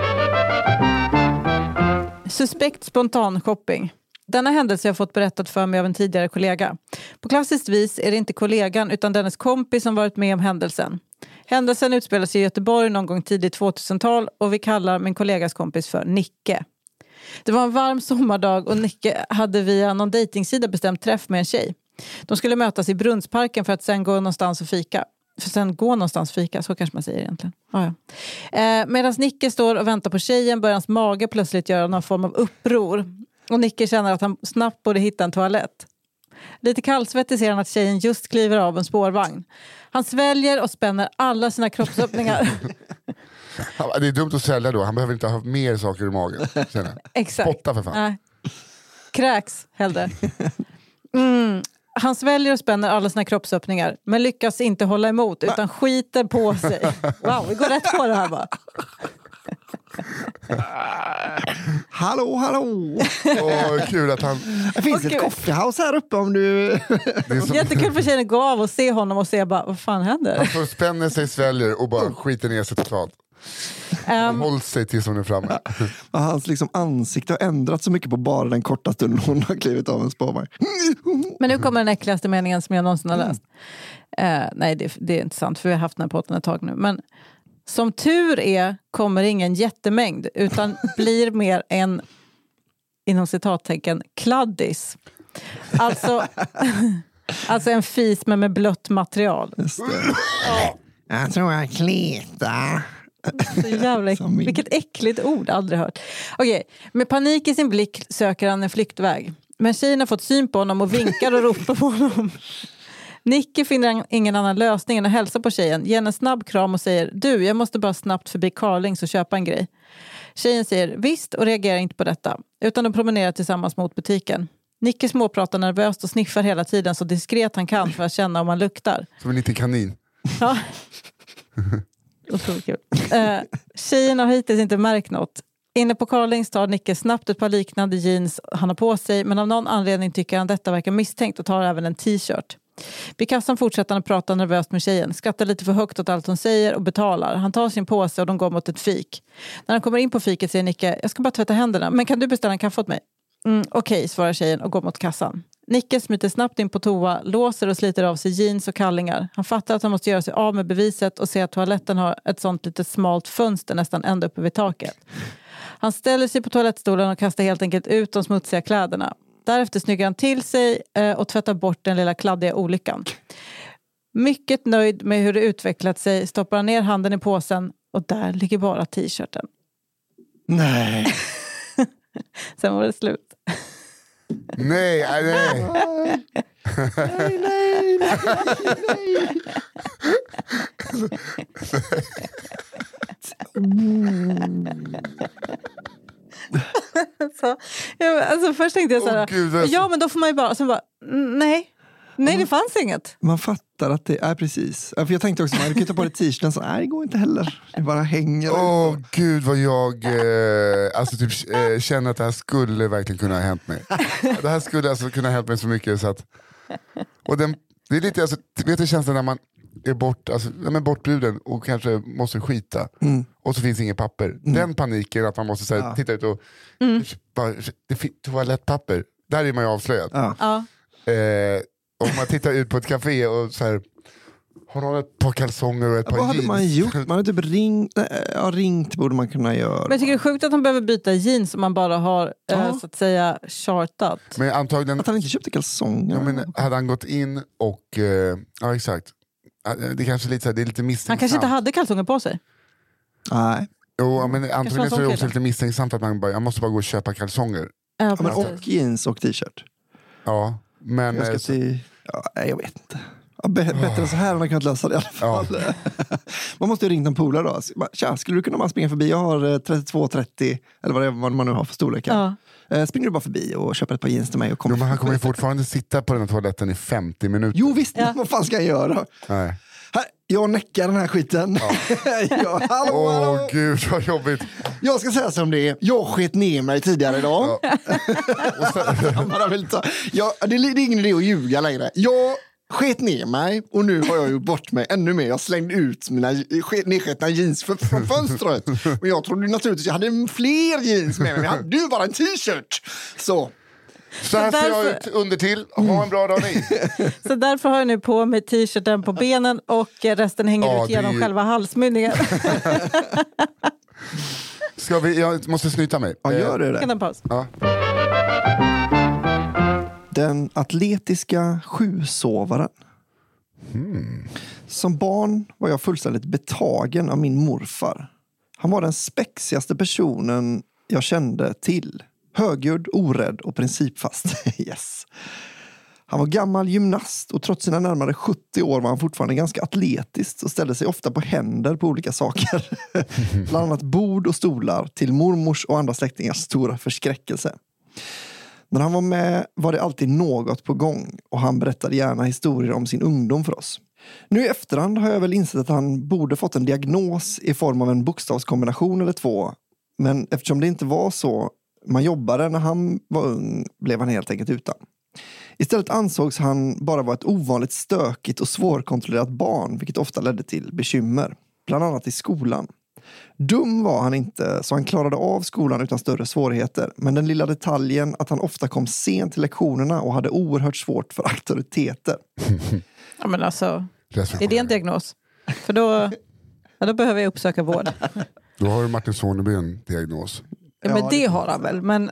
Suspekt spontan shopping. Denna händelse har jag fått berättat för mig av en tidigare kollega. På klassiskt vis är det inte kollegan utan dennes kompis som varit med om händelsen. Händelsen utspelar sig i Göteborg någon gång tidigt tjugohundratal och vi kallar min kollegas kompis för Nicke. Det var en varm sommardag och Nicke hade via någon dejtingsida bestämt träff med en tjej. De skulle mötas i Brunnsparken för att sen gå någonstans och fika. För sen gå någonstans och fika, så kanske man säger egentligen. Ja, ja. Eh, medan Nicke står och väntar på tjejen börjar hans mage plötsligt göra någon form av uppror. Och Nicke känner att han snabbt borde hitta en toalett. Lite kallsvettig ser han att tjejen just kliver av en spårvagn. Han sväljer och spänner alla sina kroppsöppningar. Det är dumt att svälja då. Han behöver inte ha mer saker i magen. Exakt. Spotta för fan. Nej. Kräks, hellre. Mm. Han sväljer och spänner alla sina kroppsöppningar. Men lyckas inte hålla emot utan skiter på sig. Wow, vi går rätt på det här bara. Hallå, hallå. Åh, kul att han... Det finns ett coffeehouse här uppe om du... Det är som... Jättekul för tjejen att gå av och se honom och se bara, vad fan händer? Han får spänner sig, sväljer och bara skiter ner sig totalt. Um, håll sig till som är framme. Ja, hans liksom ansikte har ändrats så mycket på bara den korta stunden hon har klivit av en spårvagn. Men nu kommer den äckligaste meningen som jag någonsin har läst. Mm. Uh, nej, det, det är inte sant för vi har haft den här potten ett tag nu. Men som tur är kommer ingen jättemängd utan blir mer en, inom citattecken, kladdis. Alltså, alltså en fis men med blött material. Just det. Ja. Jag tror jag kletar. Så jävla, vilket äckligt ord, aldrig hört. Okej, med panik i sin blick söker han en flyktväg. Men tjejen har fått syn på honom och vinkar och ropar på honom. Nicke finner ingen annan lösning än att hälsa på tjejen. Ger en snabb kram och säger, du, jag måste bara snabbt förbi Carlings och köpa en grej. Tjejen säger visst och reagerar inte på detta. Utan de promenerar tillsammans mot butiken. Nicke småpratar nervöst och sniffar hela tiden så diskret han kan för att känna om han luktar. Som en liten kanin. Ja. Otroligt kul. Eh, tjejen har hittills inte märkt något. Inne på Carlings tar Nicke snabbt ett par liknande jeans han har på sig. Men av någon anledning tycker han detta verkar misstänkt och tar även en t-shirt. Vid kassan fortsätter han att prata nervöst med tjejen. Skrattar lite för högt åt allt hon säger och betalar. Han tar sin påse och de går mot ett fik. När han kommer in på fiket säger Nicke, jag ska bara tvätta händerna, men kan du beställa en kaffe åt mig? Mm, Okej, okay, svarar tjejen och går mot kassan. Nicke smiter snabbt in på toa, låser och sliter av sig jeans och kallingar. Han fattar att han måste göra sig av med beviset och ser att toaletten har ett sånt litet smalt fönster nästan ända uppe vid taket. Han ställer sig på toalettstolen och kastar helt enkelt ut de smutsiga kläderna. Därefter snyggar han till sig och tvättar bort den lilla kladdiga olyckan. Mycket nöjd med hur det utvecklat sig stoppar han ner handen i påsen och där ligger bara t-shirten. Nej. Sen var det slut. Nej, nej, nej. Nej, nej, nej, nej. Så, alltså först tänkte jag så här, oh, Gud, alltså. Ja men då får man ju bara, sen bara nej, nej det fanns inget. Man fattar att det är precis. För jag tänkte också, man kan ta på det t-shirten så nej det går inte heller. Det bara hänger. Åh oh, Gud vad jag eh, alltså typ eh, känner att det här skulle verkligen kunna ha hänt mig. Det här skulle alltså kunna ha hänt mig så mycket så att, och den, det är lite alltså, vet du känslan när man är bort, alltså, men bortbruden och kanske måste skita mm. och så finns inget papper. Mm. Den paniken att man måste så här, ja. titta ut och mm. bara, det finns toalettpapper. Där är man ju avslöjad. Ja. Ja. Eh, om man tittar ut på ett café och så här har man ett par kalsonger och ett ja, par jeans. Vad hade man gjort? Man hade typ ringt, äh, ja, ringt borde man kunna göra. Men jag tycker det är sjukt att han behöver byta jeans som man bara har ja. äh, så att säga chartat. Men antagligen att han inte köpte kalsonger. Ja, men hade han gått in och äh, ja exakt. Det kanske lite det är lite misstänksamt. Han kanske inte hade kalsonger på sig. Nej. Jo, men antagligen så är det också lite misstänksamt att man bara jag måste bara gå och köpa kalsonger. Ja, men och jeans och t-shirt. Ja, men jag ska se, ja, jag vet inte. Bättre än så här om man kunnat lösa det i alla fall. Ja. Man måste ju ringa en polare då. Tja, skulle du kunna bara springa förbi? Jag har trettiotvå trettio eller vad, det, vad man nu har för storlek. Ja. Eh, springer du bara förbi och köper ett par jeans till mig och kommer. Jo, men han kommer ju fortfarande sitta på den här toaletten i femtio minuter. Jo visst, ja. Vad fan ska jag göra? Nej. Här, jag näckar den här skiten. Åh ja. oh, gud, vad jobbigt. Jag ska säga som det är. Jag skit ner mig tidigare idag. Ja. sen... jag, det är ingen idé att ljuga längre. Jag sket ner mig och nu har jag gjort bort mig ännu mer. Jag slängde ut mina nedsketna jeans för, från fönstret. Men jag trodde naturligtvis jag hade fler jeans med mig. Jag hade ju bara en t-shirt. Så... Så här ser jag ut under till. Ha en bra dag ni. Så därför har jag nu på mig t-shirten på benen och resten hänger ja, ut genom är... själva halsmynningen. Ska vi, jag måste snyta mig. Ja, gör du det. Kan en paus. Ja. Den atletiska sjusovaren. Hmm. Som barn var jag fullständigt betagen av min morfar. Han var den spexigaste personen jag kände till. Högljudd, orädd och principfast. Yes. Han var gammal gymnast och trots sina närmare sjuttio år var han fortfarande ganska atletisk och ställde sig ofta på händer på olika saker. Bland annat bord och stolar till mormors och andra släktingars stora förskräckelse. När han var med var det alltid något på gång och han berättade gärna historier om sin ungdom för oss. Nu i efterhand har jag väl insett att han borde fått en diagnos i form av en bokstavskombination eller två. Men eftersom det inte var så... man jobbade när han var ung blev han helt enkelt utan. Istället ansågs han bara vara ett ovanligt stökigt och svårkontrollerat barn, vilket ofta ledde till bekymmer, bland annat i skolan. Dum var han inte, så han klarade av skolan utan större svårigheter, men den lilla detaljen att han ofta kom sent till lektionerna och hade oerhört svårt för auktoriteter. Ja men alltså, är det en diagnos? För då, ja, då behöver jag uppsöka vård. Då har Martin Soneby en diagnos. Ja, men det har han väl, men...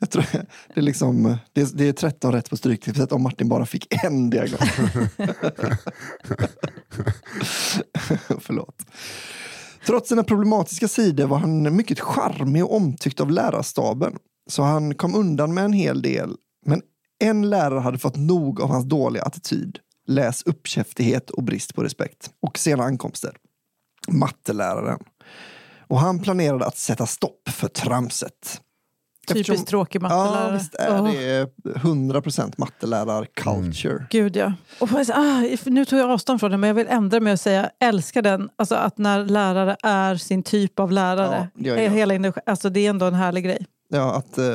jag tror det är liksom... Det är, det är tretton rätt på stryktipset om Martin bara fick en diagnos. Förlåt. Trots sina problematiska sidor var han mycket charmig och omtyckt av lärarstaben. Så han kom undan med en hel del. Men en lärare hade fått nog av hans dåliga attityd. Läs uppkäftighet och brist på respekt. Och sena ankomster. Matteläraren. Och han planerade att sätta stopp för tramset. Typiskt Eftersom, tråkig mattelärare. Ja, visst är oh. det hundra procent mattelärar-culture. Mm. Gud, ja. Och, ah, nu tog jag avstånd från det, men jag vill ändra mig och säga älskar den. Alltså att när lärare är sin typ av lärare. Ja, ja, ja. Är hela, alltså det är ändå en härlig grej. Ja, att, uh,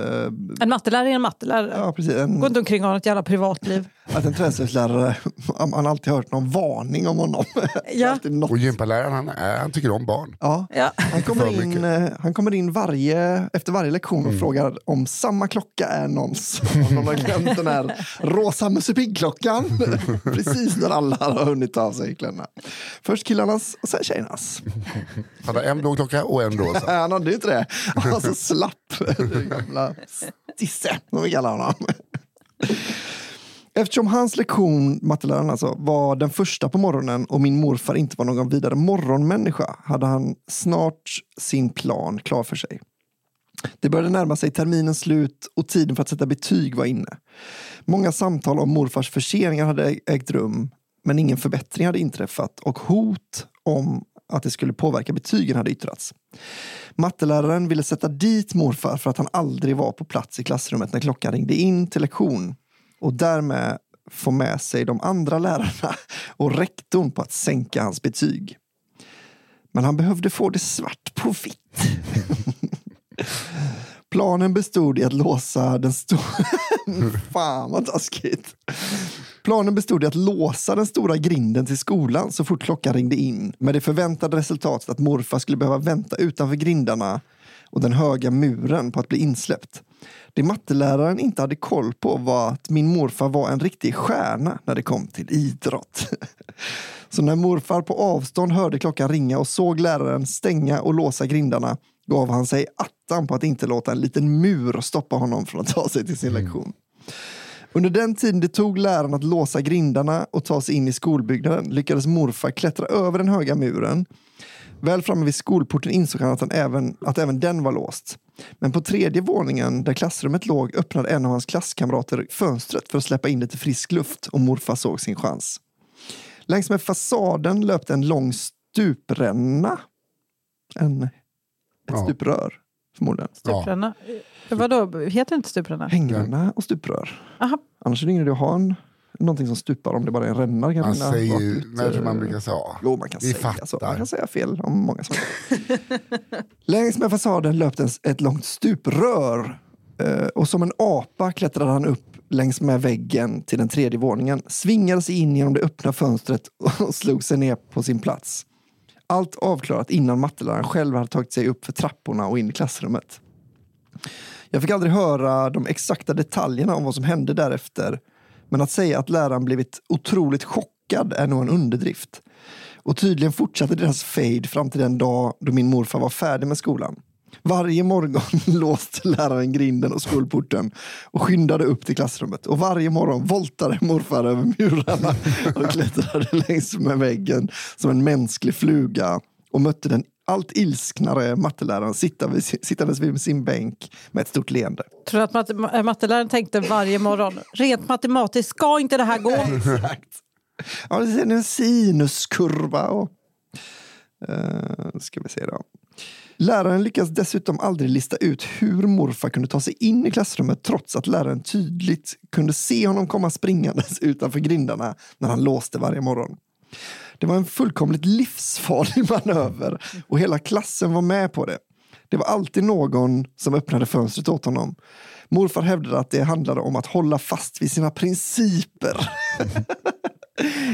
en mattelärare är en mattelärare. Ja, precis. En, Gå inte omkring och har ett jävla privatliv. Att en träningslärare, han har alltid hört någon varning om honom. Ja. Något. Och gympaläraren, han, han tycker om barn. Ja, ja. Han, kommer in, han kommer in varje, efter varje lektion och mm. frågar om samma klocka är någons. Om någon har glömt den här rosa musepigklockan. Precis när alla har hunnit av sig klänna. Först killarnas och sen tjejernas. Han har en blå klocka och en rosa. Han hade ju inte det. Han var så slapp. Den gamla stisse, vad vi kallar honom. Eftersom hans lektion, matteläraren alltså, var den första på morgonen och min morfar inte var någon vidare morgonmänniska hade han snart sin plan klar för sig. Det började närma sig terminens slut och tiden för att sätta betyg var inne. Många samtal om morfars förseningar hade ägt rum men ingen förbättring hade inträffat och hot om att det skulle påverka betygen hade yttrats. Matteläraren ville sätta dit morfar för att han aldrig var på plats i klassrummet när klockan ringde in till lektion. Och därmed få med sig de andra lärarna och rektorn på att sänka hans betyg. Men han behövde få det svart på vitt. Planen bestod i att låsa den stora... Fan vad taskigt. Planen bestod i att låsa den stora grinden till skolan så fort klockan ringde in. Med det förväntade resultatet att morfar skulle behöva vänta utanför grindarna och den höga muren på att bli insläppt. Det matteläraren inte hade koll på var att min morfar var en riktig stjärna när det kom till idrott. Så när morfar på avstånd hörde klockan ringa och såg läraren stänga och låsa grindarna gav han sig attan på att inte låta en liten mur stoppa honom från att ta sig till sin mm. lektion. Under den tiden det tog läraren att låsa grindarna och ta sig in i skolbyggnaden lyckades morfar klättra över den höga muren. Väl framme vid skolporten insåg han att, han även, att även den var låst. Men på tredje våningen där klassrummet låg öppnade en av hans klasskamrater fönstret för att släppa in lite frisk luft och morfar såg sin chans. Längs med fasaden löpte en lång stupränna. En, ett ja. stuprör förmodligen. Stupränna? Ja. Vadå? Heter det inte stupränna? Hängränna och stuprör. Aha. Annars är det ingen idé att ha en, någonting som stupar om det bara är en ränna. Kan man säger ju, när man brukar säga. Jo, man kan vi säga fattar. Så. Man kan säga fel om många saker. Längs med fasaden löpte ett långt stuprör. Och som en apa klättrade han upp längs med väggen till den tredje våningen, svingade sig in genom det öppna fönstret och slog sig ner på sin plats. Allt avklarat innan matteläraren själv hade tagit sig upp för trapporna och in i klassrummet. Jag fick aldrig höra de exakta detaljerna om vad som hände därefter, men att säga att läraren blivit otroligt chockad är nog en underdrift. Och tydligen fortsatte deras fade fram till den dag då min morfar var färdig med skolan. Varje morgon låste läraren grinden och skolporten och skyndade upp till klassrummet. Och varje morgon voltade morfar över murarna och klättrade längs med väggen som en mänsklig fluga och mötte den allt ilsknare matteläraren sittandes vid sin bänk med ett stort leende. Tror att mat- matteläraren tänkte varje morgon, rent matematiskt ska inte det här gå? Exakt. Ja, det är en sinuskurva. Och, uh, ska vi se då. Läraren lyckas dessutom aldrig lista ut hur morfar kunde ta sig in i klassrummet trots att läraren tydligt kunde se honom komma springandes utanför grindarna när han låste varje morgon. Det var en fullkomligt livsfarlig manöver och hela klassen var med på det. Det var alltid någon som öppnade fönstret åt honom. Morfar hävdade att det handlade om att hålla fast vid sina principer.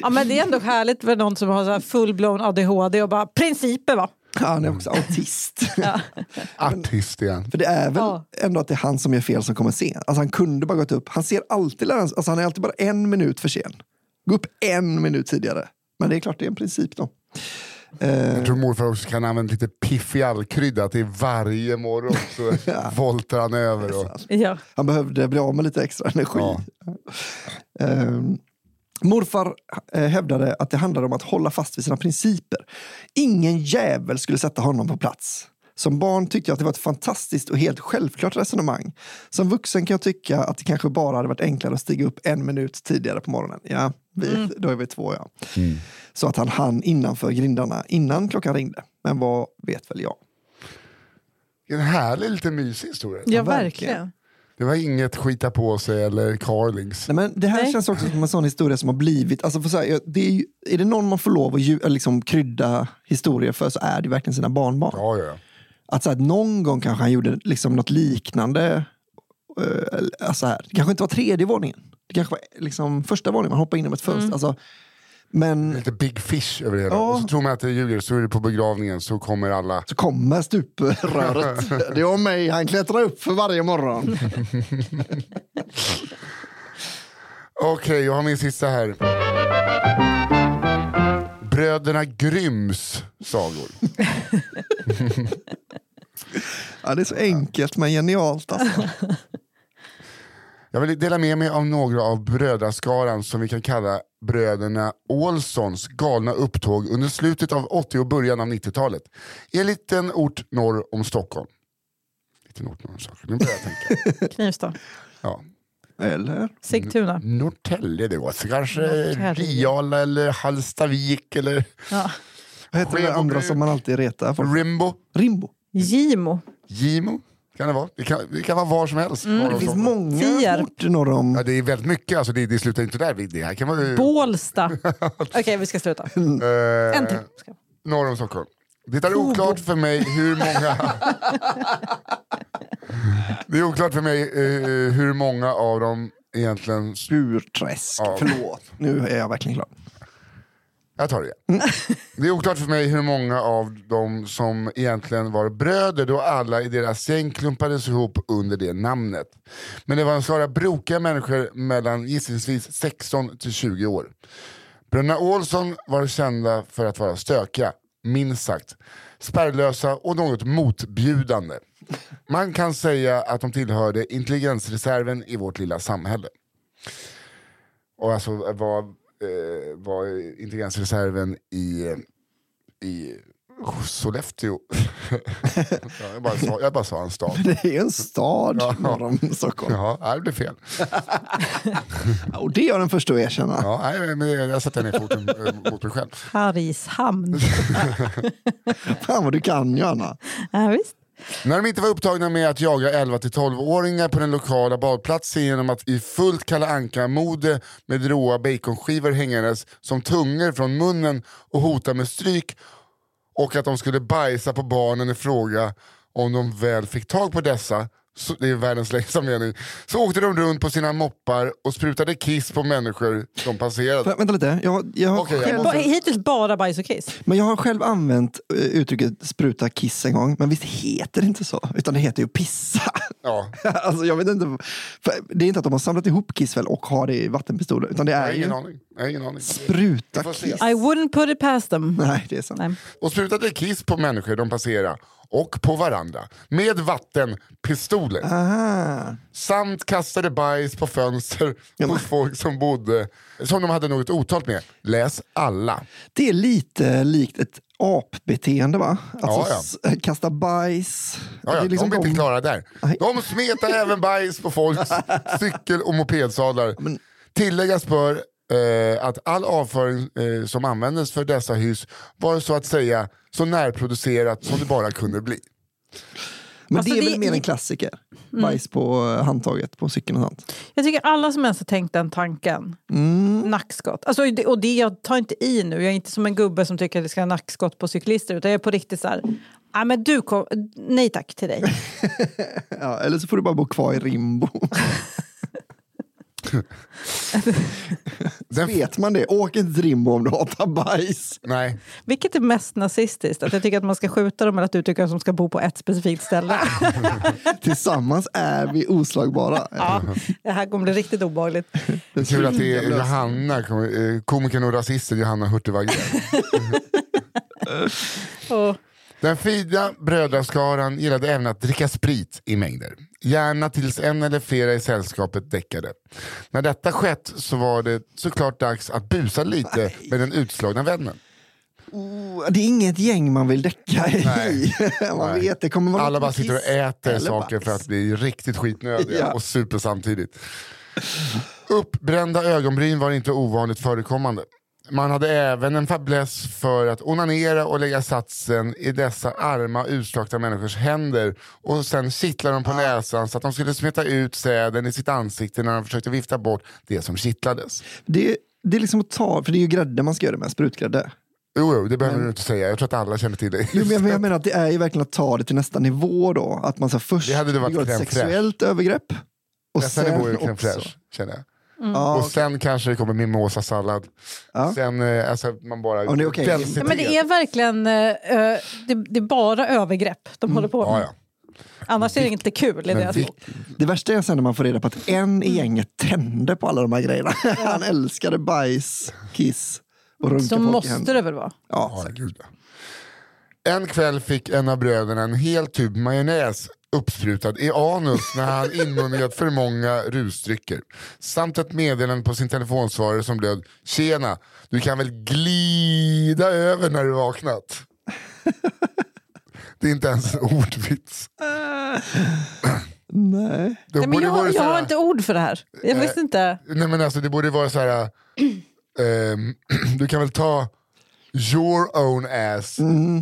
Ja, men det är ändå härligt för någon som har så här full-blown A D H D och bara principer va? Ja, han är också autist. Ja. Artist igen. För det är väl ja. ändå att det är han som gör fel som kommer sen. Alltså han kunde bara gått upp. Han ser alltid lärarens, alltså han är alltid bara en minut för sen. Gå upp en minut tidigare. Men det är klart det är en princip då. Jag tror morfar också kan använda lite piffjallkrydda till varje morgon så ja. voltar han över. Och... Ja. Han behövde bli av med lite extra energi. Ja. um, Morfar hävdade att det handlade om att hålla fast vid sina principer. Ingen jävel skulle sätta honom på plats. Som barn tyckte jag att det var ett fantastiskt och helt självklart resonemang. Som vuxen kan jag tycka att det kanske bara hade varit enklare att stiga upp en minut tidigare på morgonen. Ja, vi, mm. då är vi två, ja. Mm. Så att han hann innanför grindarna innan klockan ringde. Men vad vet väl jag? En härlig, lite mysig historia. Ja, verkligen. Det var inget skita på sig eller Carlings. Nej, men det här Nej. känns också som en sån historia som har blivit... Alltså för så här, det är, ju, är det någon man får lov att ju, liksom krydda historier för så är det verkligen sina barnbarn. Ja, ja. Att, så här, att någon gång kanske han gjorde liksom något liknande. Uh, alltså här. Det kanske inte var tredje våningen. Det kanske var liksom första våningen. Man hoppade in i ett fönster. Mm. Alltså, men... Lite big fish över det hela. Ja. Och så tror man att det är ljuger. Så är det på begravningen. Så kommer alla... Så kommer stupröret. Det är om mig. Han klättrar upp för varje morgon. Okej, okay, jag har min sista här. Bröderna Gryms sagor. Ja, det är så enkelt men genialt alltså. Jag vill dela med mig av några av brödraskaran som vi kan kalla bröderna Ålssons galna upptåg under slutet av åttio- och början av nittiotalet. I en liten ort norr om Stockholm. Liten ort norr om Stockholm, nu börjar jag tänka. Knivsta. Ja. Eller? Sigtuna. N- Norrtälje det var. Så kanske Riala eller Halstavik eller... Ja. Vad heter det andra som man alltid retar för? Rimbo. Rimbo. Jimo. Jimo. Kan det vara? Det kan, det kan vara var som helst. Mm, det finns många orter norr om. Ja, det är väldigt mycket. Alltså det, det slutar inte där. Det här kan man... Bålsta. Okej, okay, vi ska sluta. Uh, Äntligen. Norr om Stockholm. Det är oklart för mig hur många... det är oklart för mig uh, hur många av dem egentligen... Surträsk. Ja. Förlåt. Nu är jag verkligen klar. Jag tar det. Det är oklart för mig hur många av dem som egentligen var bröder då alla i deras gäng klumpades ihop under det namnet. Men det var en skara brokiga människor mellan gissningsvis sexton till tjugo år. Bröderna Ålsson var kända för att vara stökiga, minst sagt, spärrlösa och något motbjudande. Man kan säga att de tillhörde intelligensreserven i vårt lilla samhälle. Och alltså var... var intelligensreserven i, i Oh, Sollefteå. jag, bara sa, jag bara sa en stad. Det är en stad norr om Stockholm. Ja, det blev fel. Och det är den första att erkänna. Ja, men jag sätter ner foten mot mig själv. Harishamn. Fan vad du kan, Johanna. Ja, visst. När de inte var upptagna med att jaga elva till tolv-åringar på den lokala badplatsen genom att i fullt Kalle Anka-mode med råa baconskivor hängandes som tungor från munnen och hota med stryk, och att de skulle bajsa på barnen i fråga om de väl fick tag på dessa, så, det är världens längsta mening, så åkte de runt på sina moppar och sprutade kiss på människor som passerade. För, vänta lite, jag, jag har okay, själv... Måste... Hittills bara bajs och kiss. Men jag har själv använt uh, uttrycket spruta kiss en gång, men visst heter det inte så, utan det heter ju pissa. Ja. alltså jag vet inte, det är inte att de har samlat ihop kiss väl och har det i vattenpistoler, utan det är ju... Ingen aning. Jag har ingen aning. Spruta kiss. I wouldn't put it past them. Nej, det är sant. Nej. Och sprutade kiss på människor de passerar och på varandra med vattenpistoler. Aha. Samt kastade bajs på fönster ja, hos folk som bodde, som de hade något otalt med. Läs alla. Det är lite likt ett apbeteende, va? Alltså ja, ja. Kasta bajs. Ja, ja. Det är liksom de blir inte klara där. De smetar även bajs på folks cykel- och mopedsadlar. Men... Tilläggas bör Eh, att all avföring eh, som användes för dessa hus var så att säga så närproducerat som det bara kunde bli. Men alltså det är det väl mer en klassiker. Mm. Bajs på handtaget på cykeln och sånt. Jag tycker alla som ens har tänkt den tanken. Mm. Nackskott. Alltså, och det jag tar inte i nu. Jag är inte som en gubbe som tycker att det ska ha nackskott på cyklister. Utan jag är på riktigt så här. Ah, men du kom, nej tack till dig. ja, eller så får du bara bo kvar i Rimbo. Den... Vet man det? Åk inte Rimbo om du hatar bajs. Nej. Vilket är mest nazistiskt? Att jag tycker att man ska skjuta dem eller att du tycker att de ska bo på ett specifikt ställe. Tillsammans är vi oslagbara. Ja, det här kommer bli riktigt obehagligt. Det är kul att det är Johanna, komikern och rasisten Johanna Hurtig-Wagrell. och... Den fina brödraskaran gillade även att dricka sprit i mängder. Gärna tills en eller flera i sällskapet däckade. När detta skett så var det såklart dags att busa lite Nej. med den utslagna vännen. Oh, det är inget gäng man vill däcka i. Nej. man Nej. vet, det kommer vara alla bara sitter och äter saker för att bli riktigt skitnödiga ja. och super samtidigt. Uppbrända ögonbryn var inte ovanligt förekommande. Man hade även en fäbless för att onanera och lägga satsen i dessa arma, utslagna människors händer och sen kittlade de på ah. näsan så att de skulle smeta ut säden i sitt ansikte när de försökte vifta bort det som kittlades. Det, det är liksom att ta, för det är ju grädde man ska göra med, sprutgrädde. Jo, jo, det behöver men... du inte säga. Jag tror att alla känner till det. Jo, men jag menar att det är ju verkligen att ta det till nästa nivå då. Att man så först det hade det varit ett sexuellt övergrepp. Och nästa nivå är ju fräsch, känner jag. Mm. Ah, och sen okay. kanske det kommer mimosasallad. Ah. Sen alltså man bara oh, det är okay. ja, men det är verkligen uh, det, det är bara övergrepp de mm. håller på med. Ah, ja. Annars är det inte kul i deras vi... Det värsta är sen när man får reda på att en i gänget tände på alla de här grejerna. Ja. Han älskade bajs, kiss och runka. Så måste det väl vara. Ja, ja. En kväll fick en av bröderna en hel tub majonnäs uppsprutad i anus när han inmundigat för många rusdrycker. Samt ett meddelande på sin telefonsvarare som löd: tjena, du kan väl glida över när du vaknat. Det är inte ens ordvits. Nej. Nej, men jag har, jag har inte ord för det här. Jag visste inte. Nej, men alltså det borde vara så här. Um, du kan väl ta your own ass mm.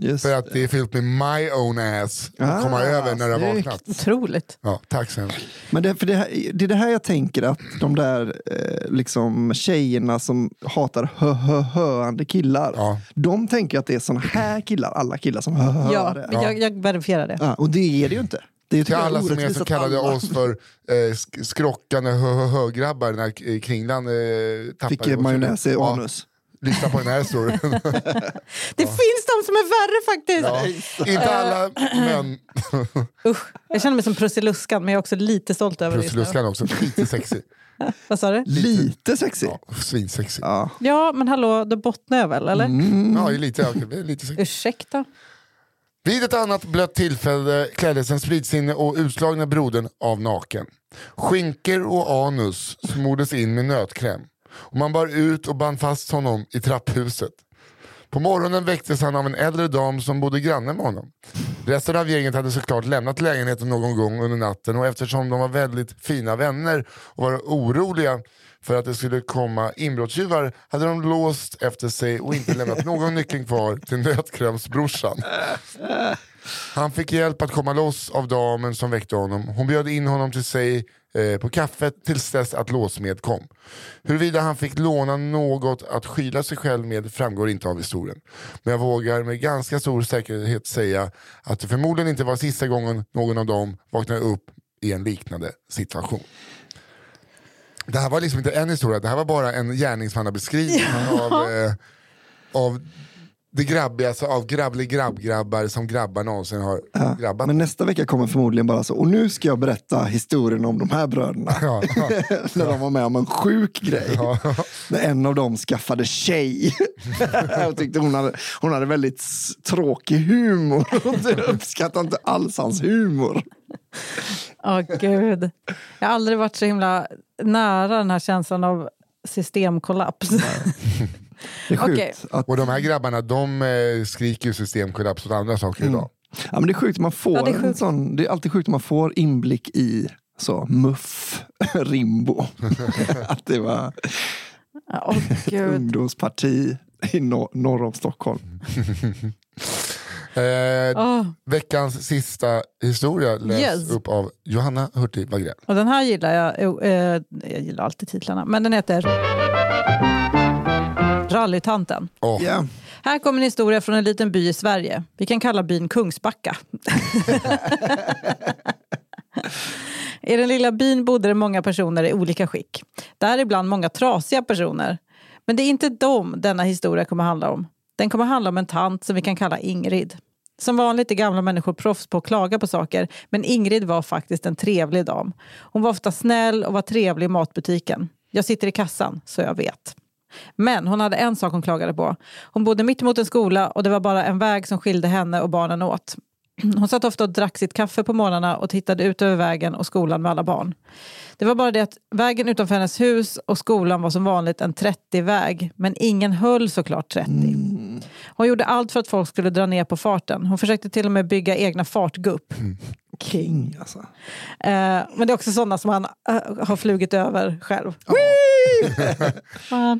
eh, för att det är fyllt med my own ass och ah, komma över när det har vaknat. Otroligt. Ja, tack så mycket. Men det, för det, här, det är det här jag tänker att de där eh, liksom tjejerna som hatar hö-hö-höande killar ja. de tänker att det är såna här killar, alla killar som hö-hö-hö. Ja, ja. Jag, jag verifierar det. Ja, och det är det ju inte. Det är till alla som är så kallade alla. oss för eh, skrockande hö-hö-hö-grabbar när Kringland eh, tappade. Fick majonnäs i anus. Lyssna på den här storyn. Det ja. finns de som är värre faktiskt. Ja. Inte alla, men... Usch, jag känner mig som Prussiluskan, men jag är också lite stolt över det. Prussiluskan också, lite sexy. Vad sa du? Lite, lite sexy? Ja, svinsexy. Ja. ja, men hallå, då bottnar jag väl, eller? Mm. Ja, lite, okay, lite sexy. Ursäkta. Vid ett annat blött tillfälle kläddes en spritsinne och utslagna brodern av naken. Skinker och anus smordes in med nötkräm. Och man bar ut och band fast honom i trapphuset. På morgonen väcktes han av en äldre dam som bodde granne med honom. Resten av gänget hade såklart lämnat lägenheten någon gång under natten, och eftersom de var väldigt fina vänner och var oroliga för att det skulle komma inbrottsjuvar hade de låst efter sig och inte lämnat någon nyckel kvar till nötkrämsbrorsan. Han fick hjälp att komma loss av damen som väckte honom. Hon bjöd in honom till sig eh, på kaffet tills dess att låsmed kom. Huruvida han fick låna något att skyla sig själv med framgår inte av historien. Men jag vågar med ganska stor säkerhet säga att det förmodligen inte var sista gången någon av dem vaknade upp i en liknande situation. Det här var liksom inte en historia. Det här var bara en gärningsmannabeskrivning av, eh, av det grabbiga, alltså av grabblig grabbgrabbar som grabbar någonsin har ja. grabbat. Men nästa vecka kommer förmodligen bara så, och nu ska jag berätta historien om de här bröderna. Ja, ja. När de var med om en sjuk grej. Ja, ja. När en av dem skaffade tjej. Jag tyckte hon hade, hon hade väldigt tråkig humor. Hon uppskattade inte alls hans humor. Åh oh, gud. Jag har aldrig varit så himla nära den här känslan av systemkollaps. Det är sjukt. Okay. Att... Och de här grabbarna, de skriker ju systemkollaps och andra saker mm. idag. Ja, men det är sjukt. Man får ja, det, är sjukt. En sån, det är alltid sjukt att man får inblick i så muff, Rimbo. Att det var oh, ett ungdomsparti i nor- norr om Stockholm. Eh, oh. Veckans sista historia läs yes. upp av Johanna Hurtig-Wagrell. Och den här gillar jag. Eh, jag gillar alltid titlarna. Men den heter Rallytanten. Oh. Yeah. Här kommer en historia från en liten by i Sverige. Vi kan kalla byn Kungsbacka. I den lilla byn bodde det många personer i olika skick. Däribland många trasiga personer. Men det är inte dem denna historia kommer handla om. Den kommer handla om en tant som vi kan kalla Ingrid. Som vanligt är gamla människor proffs på att klaga på saker, men Ingrid var faktiskt en trevlig dam. Hon var ofta snäll och var trevlig i matbutiken. Jag sitter i kassan, så jag vet. Men hon hade en sak hon klagade på. Hon bodde mitt emot en skola och det var bara en väg som skilde henne och barnen åt. Hon satt ofta och drack sitt kaffe på morgnarna och tittade ut över vägen och skolan med alla barn. Det var bara det att vägen utanför hennes hus och skolan var som vanligt en trettio-väg, men ingen höll såklart trettio. Hon gjorde allt för att folk skulle dra ner på farten. Hon försökte till och med bygga egna fartgupp. King alltså. Eh, men det är också sådana som han uh, har flugit över själv. Oh.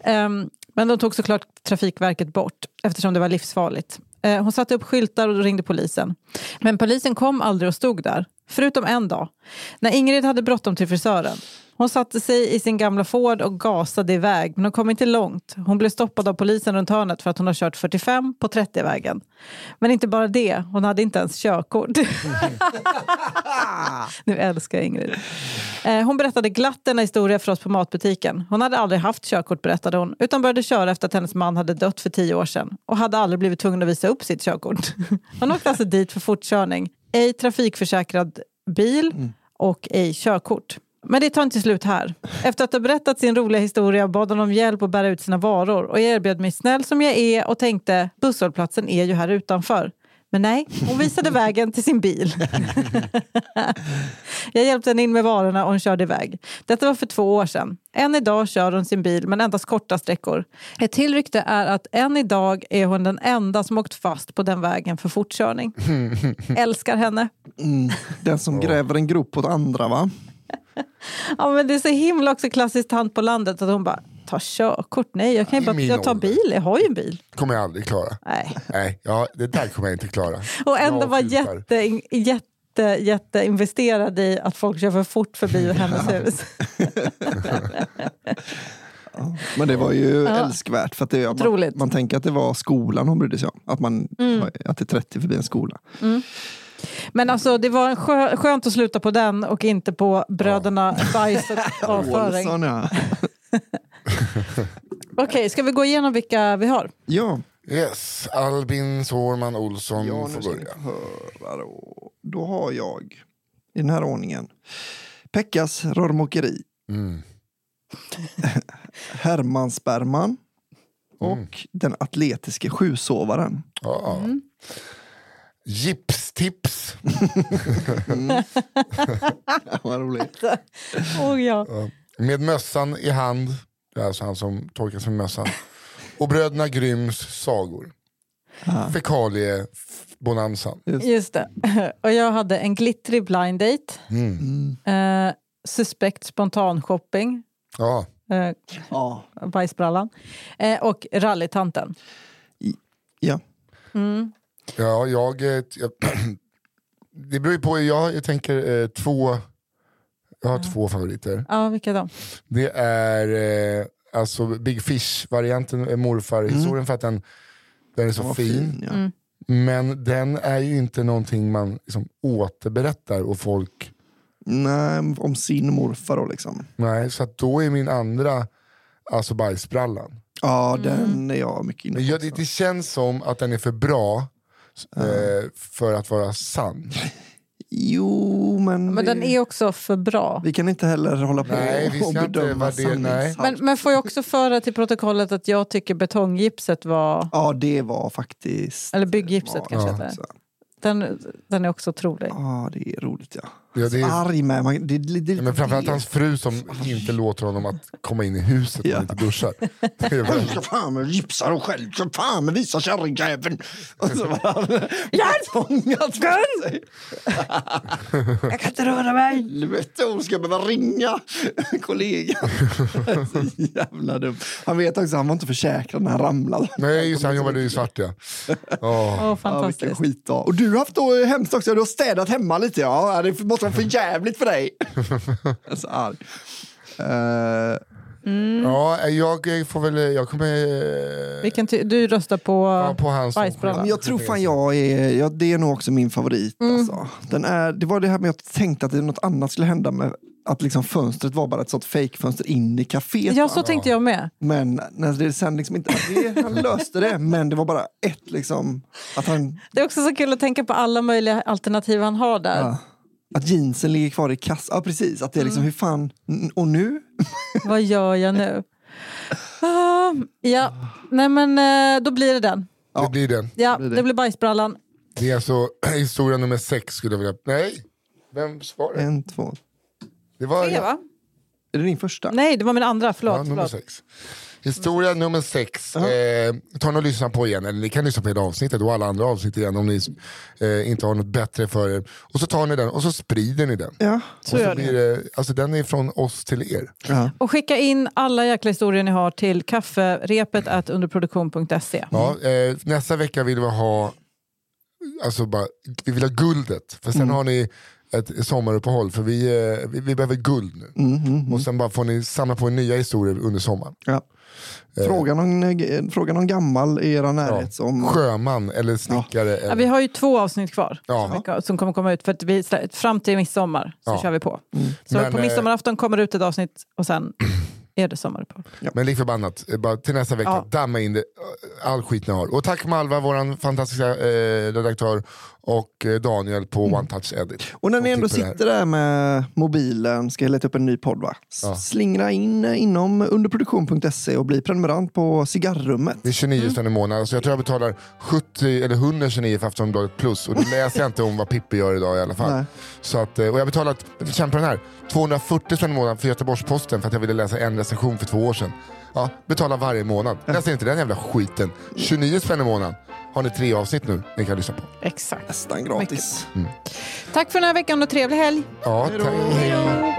eh, men de tog såklart Trafikverket bort eftersom det var livsfarligt. Eh, hon satte upp skyltar och ringde polisen. Men polisen kom aldrig och stod där. Förutom en dag. När Ingrid hade bråttom till frisören. Hon satte sig i sin gamla Ford och gasade iväg, men hon kom inte långt. Hon blev stoppad av polisen runt hörnet för att hon har kört fyrtiofem på trettio-vägen. Men inte bara det, hon hade inte ens körkort. Nu älskar jag Ingrid. Hon berättade glatt denna historia för oss på matbutiken. Hon hade aldrig haft körkort, berättade hon, utan började köra efter att hennes man hade dött för tio år sedan. Och hade aldrig blivit tvungen att visa upp sitt körkort. Hon åkte alltså dit för fortkörning. Ej trafikförsäkrad bil och ej körkort. Men det tar inte slut här. Efter att ha berättat sin roliga historia bad hon om hjälp att bära ut sina varor. Och jag erbjöd mig snäll som jag är och tänkte, busshållplatsen är ju här utanför. Men nej, hon visade vägen till sin bil. Jag hjälpte henne in med varorna och hon körde iväg. Detta var för två år sedan. Än idag kör hon sin bil, men endast korta sträckor. Ett till rykte är att än idag är hon den enda som åkt fast på den vägen för fortkörning. Älskar henne. Mm, den som gräver en grop åt andra, va? Ja, men det är så himla också klassiskt tant på landet att hon bara, ta körkort, nej jag kan ju bara jag tar bil, jag har ju en bil. Kommer jag aldrig klara. Nej. Nej, ja, det där kommer jag inte klara. Och ändå var jätte, jätte, jätte investerad i att folk kör för fort förbi hennes hus. Ja, men det var ju ja. älskvärt för att det, man, man tänker att det var skolan hon brydde sig om. Att, man, mm. att det är trettio förbi en skola. Mm. Men alltså, det var skö- skönt att sluta på den och inte på bröderna ja. Bajs och avföring. Ja. Okej, okay, ska vi gå igenom vilka vi har? Ja. Yes, Albin Zorman Olsson ja, får börja. Höra då. Då har jag, i den här ordningen, Pekkas rörmokeri. Mm. Herman Sperman. Och mm. den atletiske sjusovaren. Ja. Mm. Gipstips. Mm. Vad roligt. Oh, ja. Med mössan i hand. Det är alltså han som torkar sin mössa. Och Bröderna Gryms sagor. Ah. Fekalie bonansan. Just. Just det. Och jag hade en glittrig blind date. Mm. Mm. Eh, suspekt spontan shopping. Ja. Ah. Eh, ah. Bajsbrallan. Eh, och rallytanten. I, ja. Mm. Ja, jag... jag det beror ju på... Jag, jag tänker eh, två... Jag har två favoriter. Ja, vilka då? Det är... Eh, alltså Big Fish-varianten, morfar-historien, mm. för att den, den är så den fin. fin ja. mm. Men den är ju inte någonting man liksom återberättar och folk... Nej, om sin morfar då liksom. Nej, så att då är min andra, alltså bajsbrallan. Ja, mm. den är jag mycket inne på. Ja, det, det känns som att den är för bra mm. eh, för att vara sann. Jo, men... Men vi, den är också för bra. Vi kan inte heller hålla på nej, och bedöma sanningshalt. Men, men får jag också föra till protokollet att jag tycker betonggipset var... Ja, det var faktiskt... Eller bygggipset var, kanske. Ja. Den, den är också otrolig. Ja, det är roligt, ja. ja det är, arg med. Man, det, det, det, men framförallt det. Hans fru som inte låter honom att komma in i huset ja. och inte duschar. Han ska fan med gipsar och själv. Ska fan med visa kärringjäveln. Och så var han fångat för sig. Jag kan inte röra mig. Hon ska behöva ringa kollegan. Jävla dum. Han vet också att han var inte försäkrad när han ramlade. Nej, just han jobbade ju svart, ja. Åh, oh, fantastiskt. Ja, vilken skit då. Och du har haft då hemskt också. Du har städat hemma lite, ja. Det måste vara för jävligt för dig. Alltså arg. Uh, mm. Ja, jag får väl... Jag kommer... Vilken ty- du röstar på... Ja, på hans. Jag tror fan jag är... Ja, det är nog också min favorit. Mm. Alltså. Den är, det var det här med att jag tänkte att något annat skulle hända med... Att liksom fönstret var bara ett sånt fake-fönster in i kaféet. Ja, så tänkte jag med. Men när det sen liksom inte... Det, han löste det, men det var bara ett liksom... Att han... Det är också så kul att tänka på alla möjliga alternativ han har där. Ja. Att jeansen ligger kvar i kassan. Ja, precis. Att det är liksom, mm. hur fan... Och nu? Vad gör jag nu? Uh, ja, nej men då blir det den. Ja. Det blir den. Ja, det blir, det. Det blir bajsbrallan. Det är alltså historia nummer sex skulle jag vilja... Nej, vem svarar? En, två... Det var, tre, va? Är det din första? Nej, det var min andra, förlåt. Ja, nummer förlåt. sex. Historia mm. nummer sex. Uh-huh. Eh, ta och lyssna på igen. Eller ni kan lyssna på hela avsnittet och alla andra avsnitt igen om ni eh, inte har något bättre för er. Och så tar ni den och så sprider ni den. Ja, så, och så blir det. Alltså den är från oss till er. Uh-huh. Och skicka in alla jäkla historier ni har till kafferepet at underproduktion punkt se. Ja, eh, nästa vecka vill vi ha alltså bara, vi vill ha guldet. För sen mm. har ni ett sommaruppehåll, för vi, vi, vi behöver guld nu. Mm, mm, och sen bara får ni samla på nya historier under sommaren. Ja. Fråga någon, fråga någon gammal i era närhet. Ja. Som... Sjöman eller snickare. Ja. Eller... Ja, vi har ju två avsnitt kvar ja. som, som kommer komma ut. För att vi, fram till midsommar så ja. kör vi på. Mm. Så men, på midsommarafton kommer ut ett avsnitt och sen är det sommaruppehåll. Ja. Men lik förbannat, bara till nästa vecka, ja. damma in det, all skit ni har. Och tack Malva, vår fantastiska eh, redaktör. Och Daniel på mm. One Touch Edit. Och när ni ändå sitter där med mobilen, ska jag leta upp en ny podd, va? Ja. Slingra in inom underproduktion punkt se och bli prenumerant på Cigarrummet. Det är tjugonio spänn mm. i månaden. Så jag tror jag betalar sjuttio eller etthundratjugonio för Aftonbladet plus. Och det läser jag inte om vad Pippi gör idag i alla fall. Nej. Så att, och jag har betalat, känn på den här, tvåhundrafyrtio spänn i månaden för Göteborgsposten för att jag ville läsa en recension för två år sedan. Ja, betala varje månad. Läser inte den jävla skiten. tjugonio spänn i månaden. Har ni tre avsnitt nu? Ni kan lyssna på. Exakt. Nästan gratis. Mm. Tack för den här veckan och trevlig helg. Ja, tack. Hejdå. Hejdå.